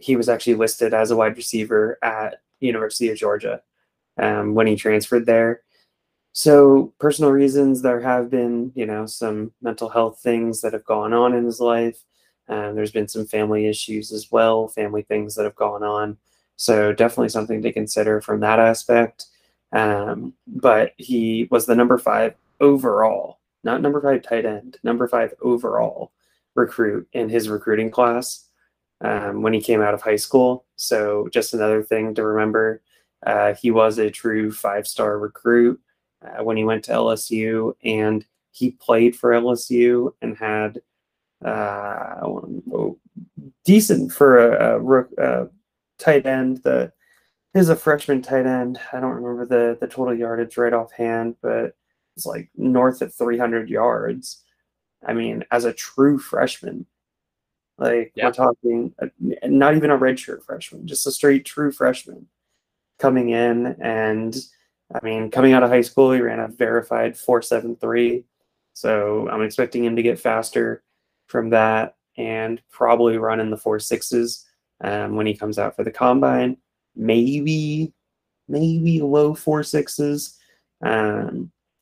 he was actually listed as a wide receiver at University of Georgia when he transferred there. So personal reasons, there have been, some mental health things that have gone on in his life. There's been some family issues as well, family things that have gone on. So definitely something to consider from that aspect. But he was the number 5 overall, not number 5 tight end, number 5 overall recruit in his recruiting class when he came out of high school. So just another thing to remember, he was a true 5-star recruit when he went to LSU, and he played for LSU and had decent for a tight end. That is a freshman tight end. I don't remember the total yardage right offhand, but it's like north of 300 yards. I mean, as a true freshman, like we're talking not even a redshirt freshman, just a straight true freshman coming in. And I mean, coming out of high school, he ran a verified 4.73. So I'm expecting him to get faster from that and probably run in the 4.6s when he comes out for the combine. Maybe low 4.6s.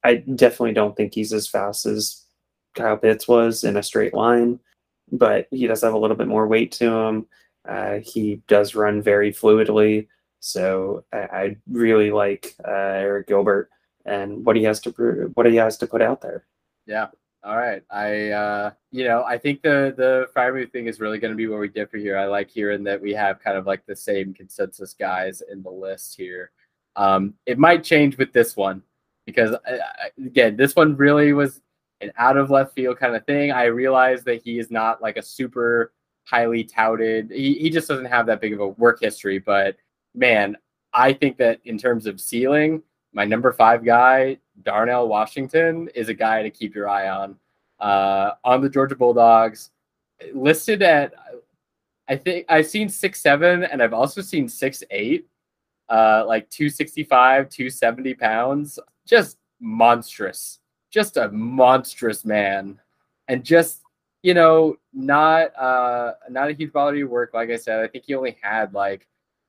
I definitely don't think he's as fast as Kyle Pitts was in a straight line, but he does have a little bit more weight to him. He does run very fluidly. So I really like Eric Gilbert and what he has to prove, what he has to put out there. Yeah. All right. I think the Friermuth thing is really going to be where we differ here. I like hearing that we have kind of like the same consensus guys in the list here. It might change with this one because again, this one really was an out of left field kind of thing. I realize that he is not like a super highly touted. He just doesn't have that big of a work history, but man, I think that in terms of ceiling, my number 5 guy, Darnell Washington, is a guy to keep your eye on the Georgia Bulldogs. Listed at, I think I've seen 6'7", and I've also seen 6'8", like 265, 270 pounds. Just monstrous. Just a monstrous man. And just, not a huge body of work. Like I said, I think he only had like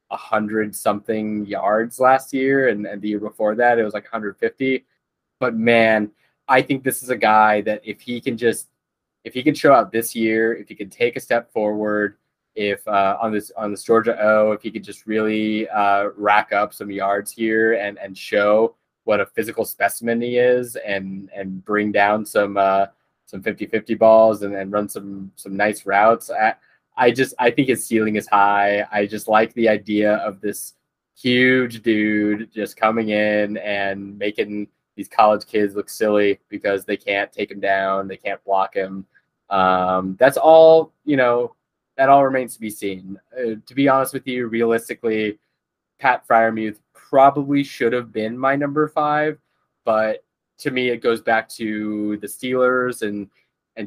100-something yards last year, and the year before that it was like 150. But man, I think this is a guy that if he can show out this year, if he can take a step forward, if on this Georgia O, if he could just really rack up some yards here and show what a physical specimen he is, and bring down some 50-50 balls and run some nice routes. I think his ceiling is high. I just like the idea of this huge dude just coming in and making these college kids look silly because they can't take him down. They can't block him. That's all, that all remains to be seen. To be honest with you, realistically, Pat Friermuth probably should have been my number 5, but to me, it goes back to the Steelers and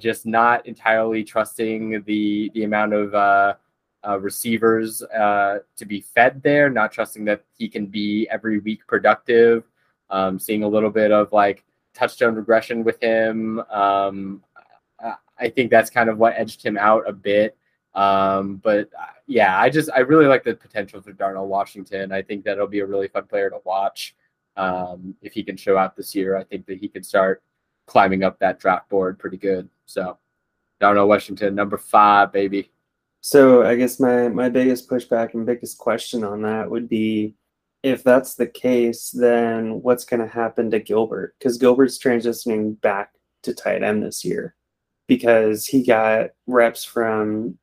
just not entirely trusting the amount of receivers to be fed there, not trusting that he can be every week productive, seeing a little bit of like touchdown regression with him. I think that's kind of what edged him out a bit. I really like the potential for Darnell Washington. I think that'll be a really fun player to watch. If he can show out this year, I think that he can start climbing up that draft board pretty good. So Darnell Washington, number 5, baby. So I guess my biggest pushback and biggest question on that would be, if that's the case, then what's going to happen to Gilbert? Because Gilbert's transitioning back to tight end this year, because he got reps from,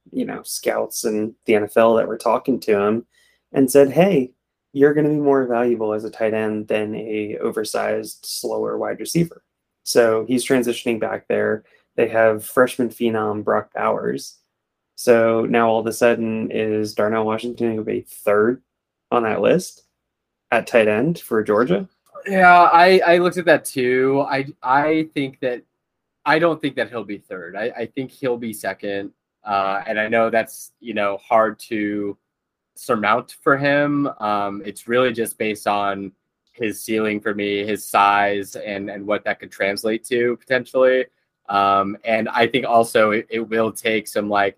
scouts and the NFL that were talking to him and said, hey, you're going to be more valuable as a tight end than a oversized, slower wide receiver. So he's transitioning back there. They have freshman phenom Brock Bowers. So now all of a sudden, is Darnell Washington going to be third on that list at tight end for Georgia? Yeah, I looked at that too. I think that, I don't think that he'll be third. I think he'll be second. And I know that's, hard to surmount for him. It's really just based on his ceiling for me, his size, and what that could translate to potentially. And I think also it will take some like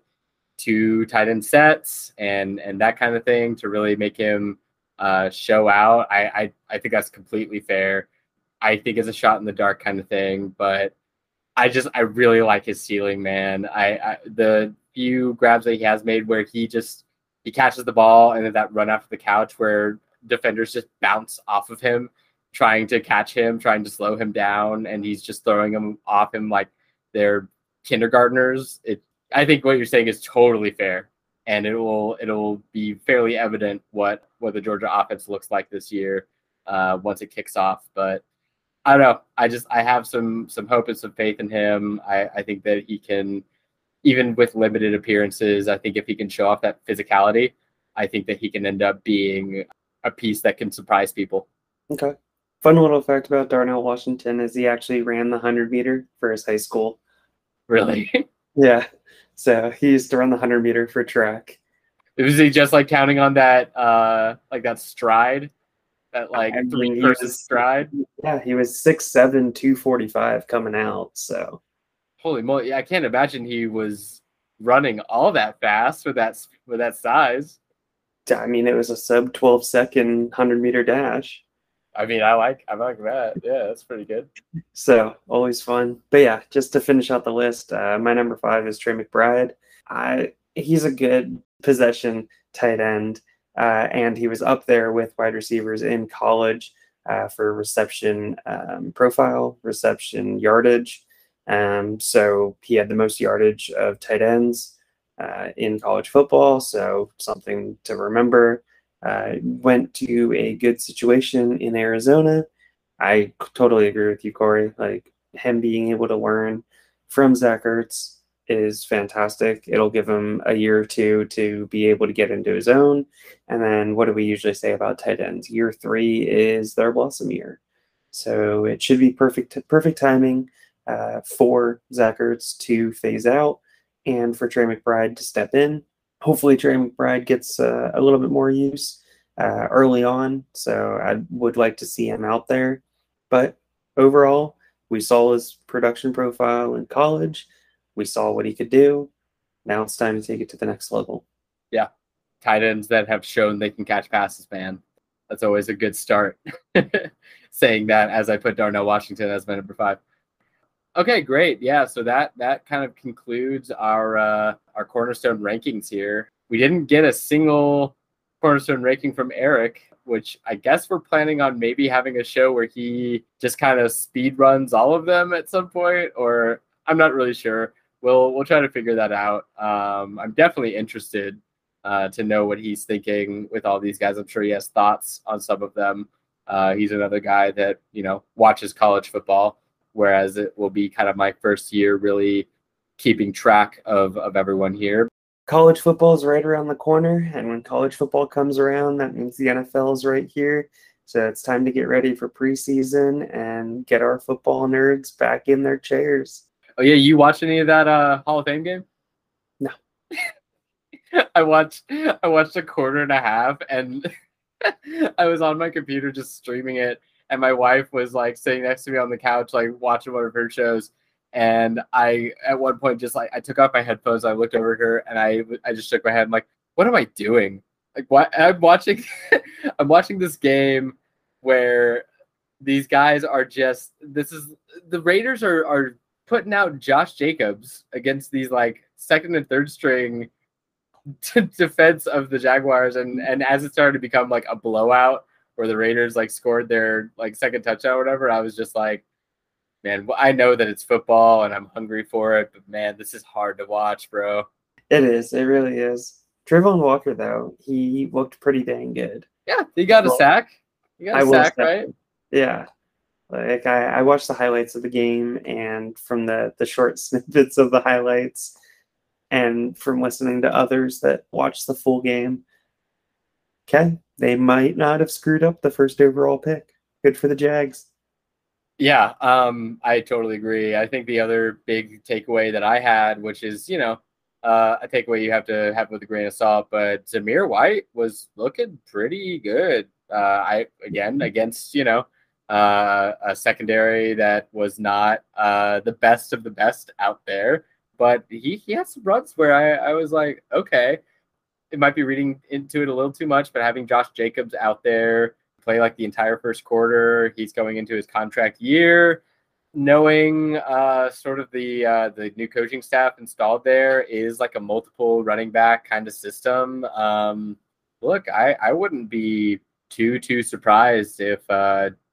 2 tight end sets and that kind of thing to really make him show out. I think that's completely fair. I think it's a shot in the dark kind of thing, but I really like his ceiling, man. The few grabs that he has made where he catches the ball and then that run after the couch where defenders just bounce off of him, trying to catch him, trying to slow him down, and he's just throwing them off him like they're kindergartners. I think what you're saying is totally fair, and it'll be fairly evident what the Georgia offense looks like this year once it kicks off. But I don't know. I have some hope and some faith in him. I think that he can, even with limited appearances, I think if he can show off that physicality, I think that he can end up being a piece that can surprise people. Okay. Fun little fact about Darnell Washington is he actually ran the 100-meter for his high school. Really? Yeah. So he used to run the 100-meter for track. Was he just like counting on that, like that stride? That like stride? Yeah, he was 6'7", 245 coming out, so. Holy moly! I can't imagine he was running all that fast with that size. I mean, it was a sub 12-second 100-meter dash. I mean, I like that. Yeah, that's pretty good. So always fun. But yeah, just to finish out the list, my number 5 is Trey McBride. He's a good possession tight end, and he was up there with wide receivers in college for reception profile, reception yardage. So he had the most yardage of tight ends in college football. So something to remember. Went to a good situation in Arizona. I totally agree with you, Corey. Like, him being able to learn from Zach Ertz is fantastic. It'll give him a year or two to be able to get into his own. And then what do we usually say about tight ends? Year 3 is their blossom year. So it should be perfect timing for Zach Ertz to phase out and for Trey McBride to step in. Hopefully Trey McBride gets a little bit more use early on, so I would like to see him out there. But overall, we saw his production profile in college. We saw what he could do. Now it's time to take it to the next level. Yeah, tight ends that have shown they can catch passes, man. That's always a good start. Saying that as I put Darnell Washington as my number 5. Okay, great. Yeah, so that kind of concludes our cornerstone rankings here. We didn't get a single cornerstone ranking from Eric, which I guess we're planning on maybe having a show where he just kind of speed runs all of them at some point, or I'm not really sure. We'll try to figure that out. I'm definitely interested to know what he's thinking with all these guys. I'm sure he has thoughts on some of them. He's another guy that, watches college football, whereas it will be kind of my first year really keeping track of everyone here. College football is right around the corner, and when college football comes around, that means the NFL is right here. So it's time to get ready for preseason and get our football nerds back in their chairs. Oh, yeah. You watch any of that Hall of Fame game? No. I watched a quarter and a half, and I was on my computer just streaming it. And my wife was, like, sitting next to me on the couch, like, watching one of her shows. And I, at one point, just, like, I took off my headphones. I looked over at her, and I just shook my head. I'm like, what am I doing? Like, what? I'm watching this game where these guys are just, this is, the Raiders are putting out Josh Jacobs against these, like, second and third string defense of the Jaguars. And as it started to become, like, a blowout where the Raiders, like, scored their, like, second touchdown or whatever, I was just like, man, I know that it's football and I'm hungry for it, but, man, this is hard to watch, bro. It is. It really is. Trayvon Walker, though, he looked pretty dang good. Yeah, he got a sack. He got a sack, right? Yeah. Like, I watched the highlights of the game and from the short snippets of the highlights and from listening to others that watched the full game. Okay, they might not have screwed up the first overall pick. Good for the Jags. Yeah, I totally agree. I think the other big takeaway that I had, which is, you know, a takeaway you have to have with a grain of salt, but Zamir White was looking pretty good. Against, you know, a secondary that was not the best of the best out there, but he had some runs where I was like, okay, it might be reading into it a little too much, but having Josh Jacobs out there play like the entire first quarter, he's going into his contract year. Knowing sort of the new coaching staff installed there is like a multiple running back kind of system. Look, I wouldn't be too surprised if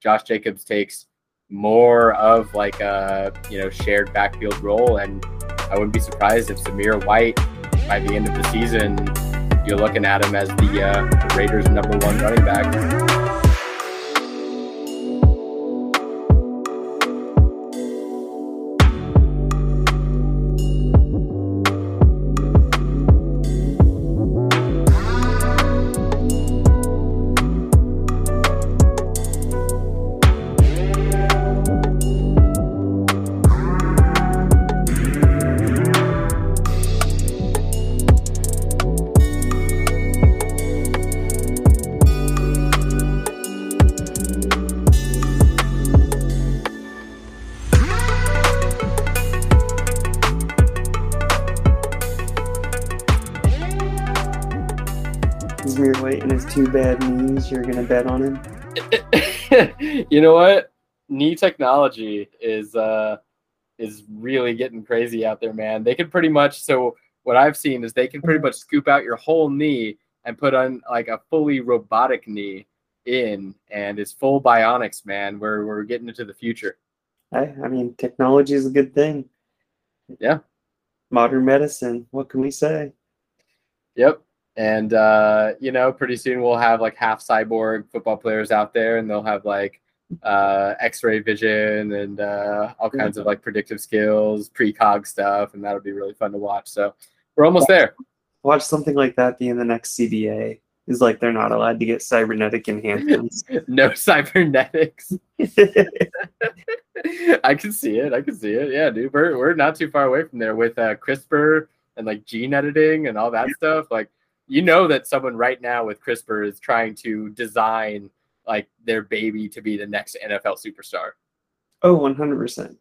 Josh Jacobs takes more of like a, you know, shared backfield role, and I wouldn't be surprised if Zamir White by the end of the season you're looking at him as the Raiders' number one running back. Two bad knees, you're gonna bet on him? You know what? Knee technology is really getting crazy out there, man. They can pretty much, so what I've seen is they can pretty much scoop out your whole knee and put on like a fully robotic knee in, and it's full bionics, man. We're getting into the future. I mean, technology is a good thing. Yeah. Modern medicine, what can we say? Yep. And, you know, pretty soon we'll have like half cyborg football players out there, and they'll have like x-ray vision and all kinds of like predictive skills, precog stuff. And that'll be really fun to watch. So we're almost there. Watch something like that be in the next CBA. Is like they're not allowed to get cybernetic enhancements. No cybernetics. I can see it. Yeah, dude, we're not too far away from there with CRISPR and like gene editing and all that stuff. Like, you know that someone right now with CRISPR is trying to design like their baby to be the next NFL superstar. Oh, 100%.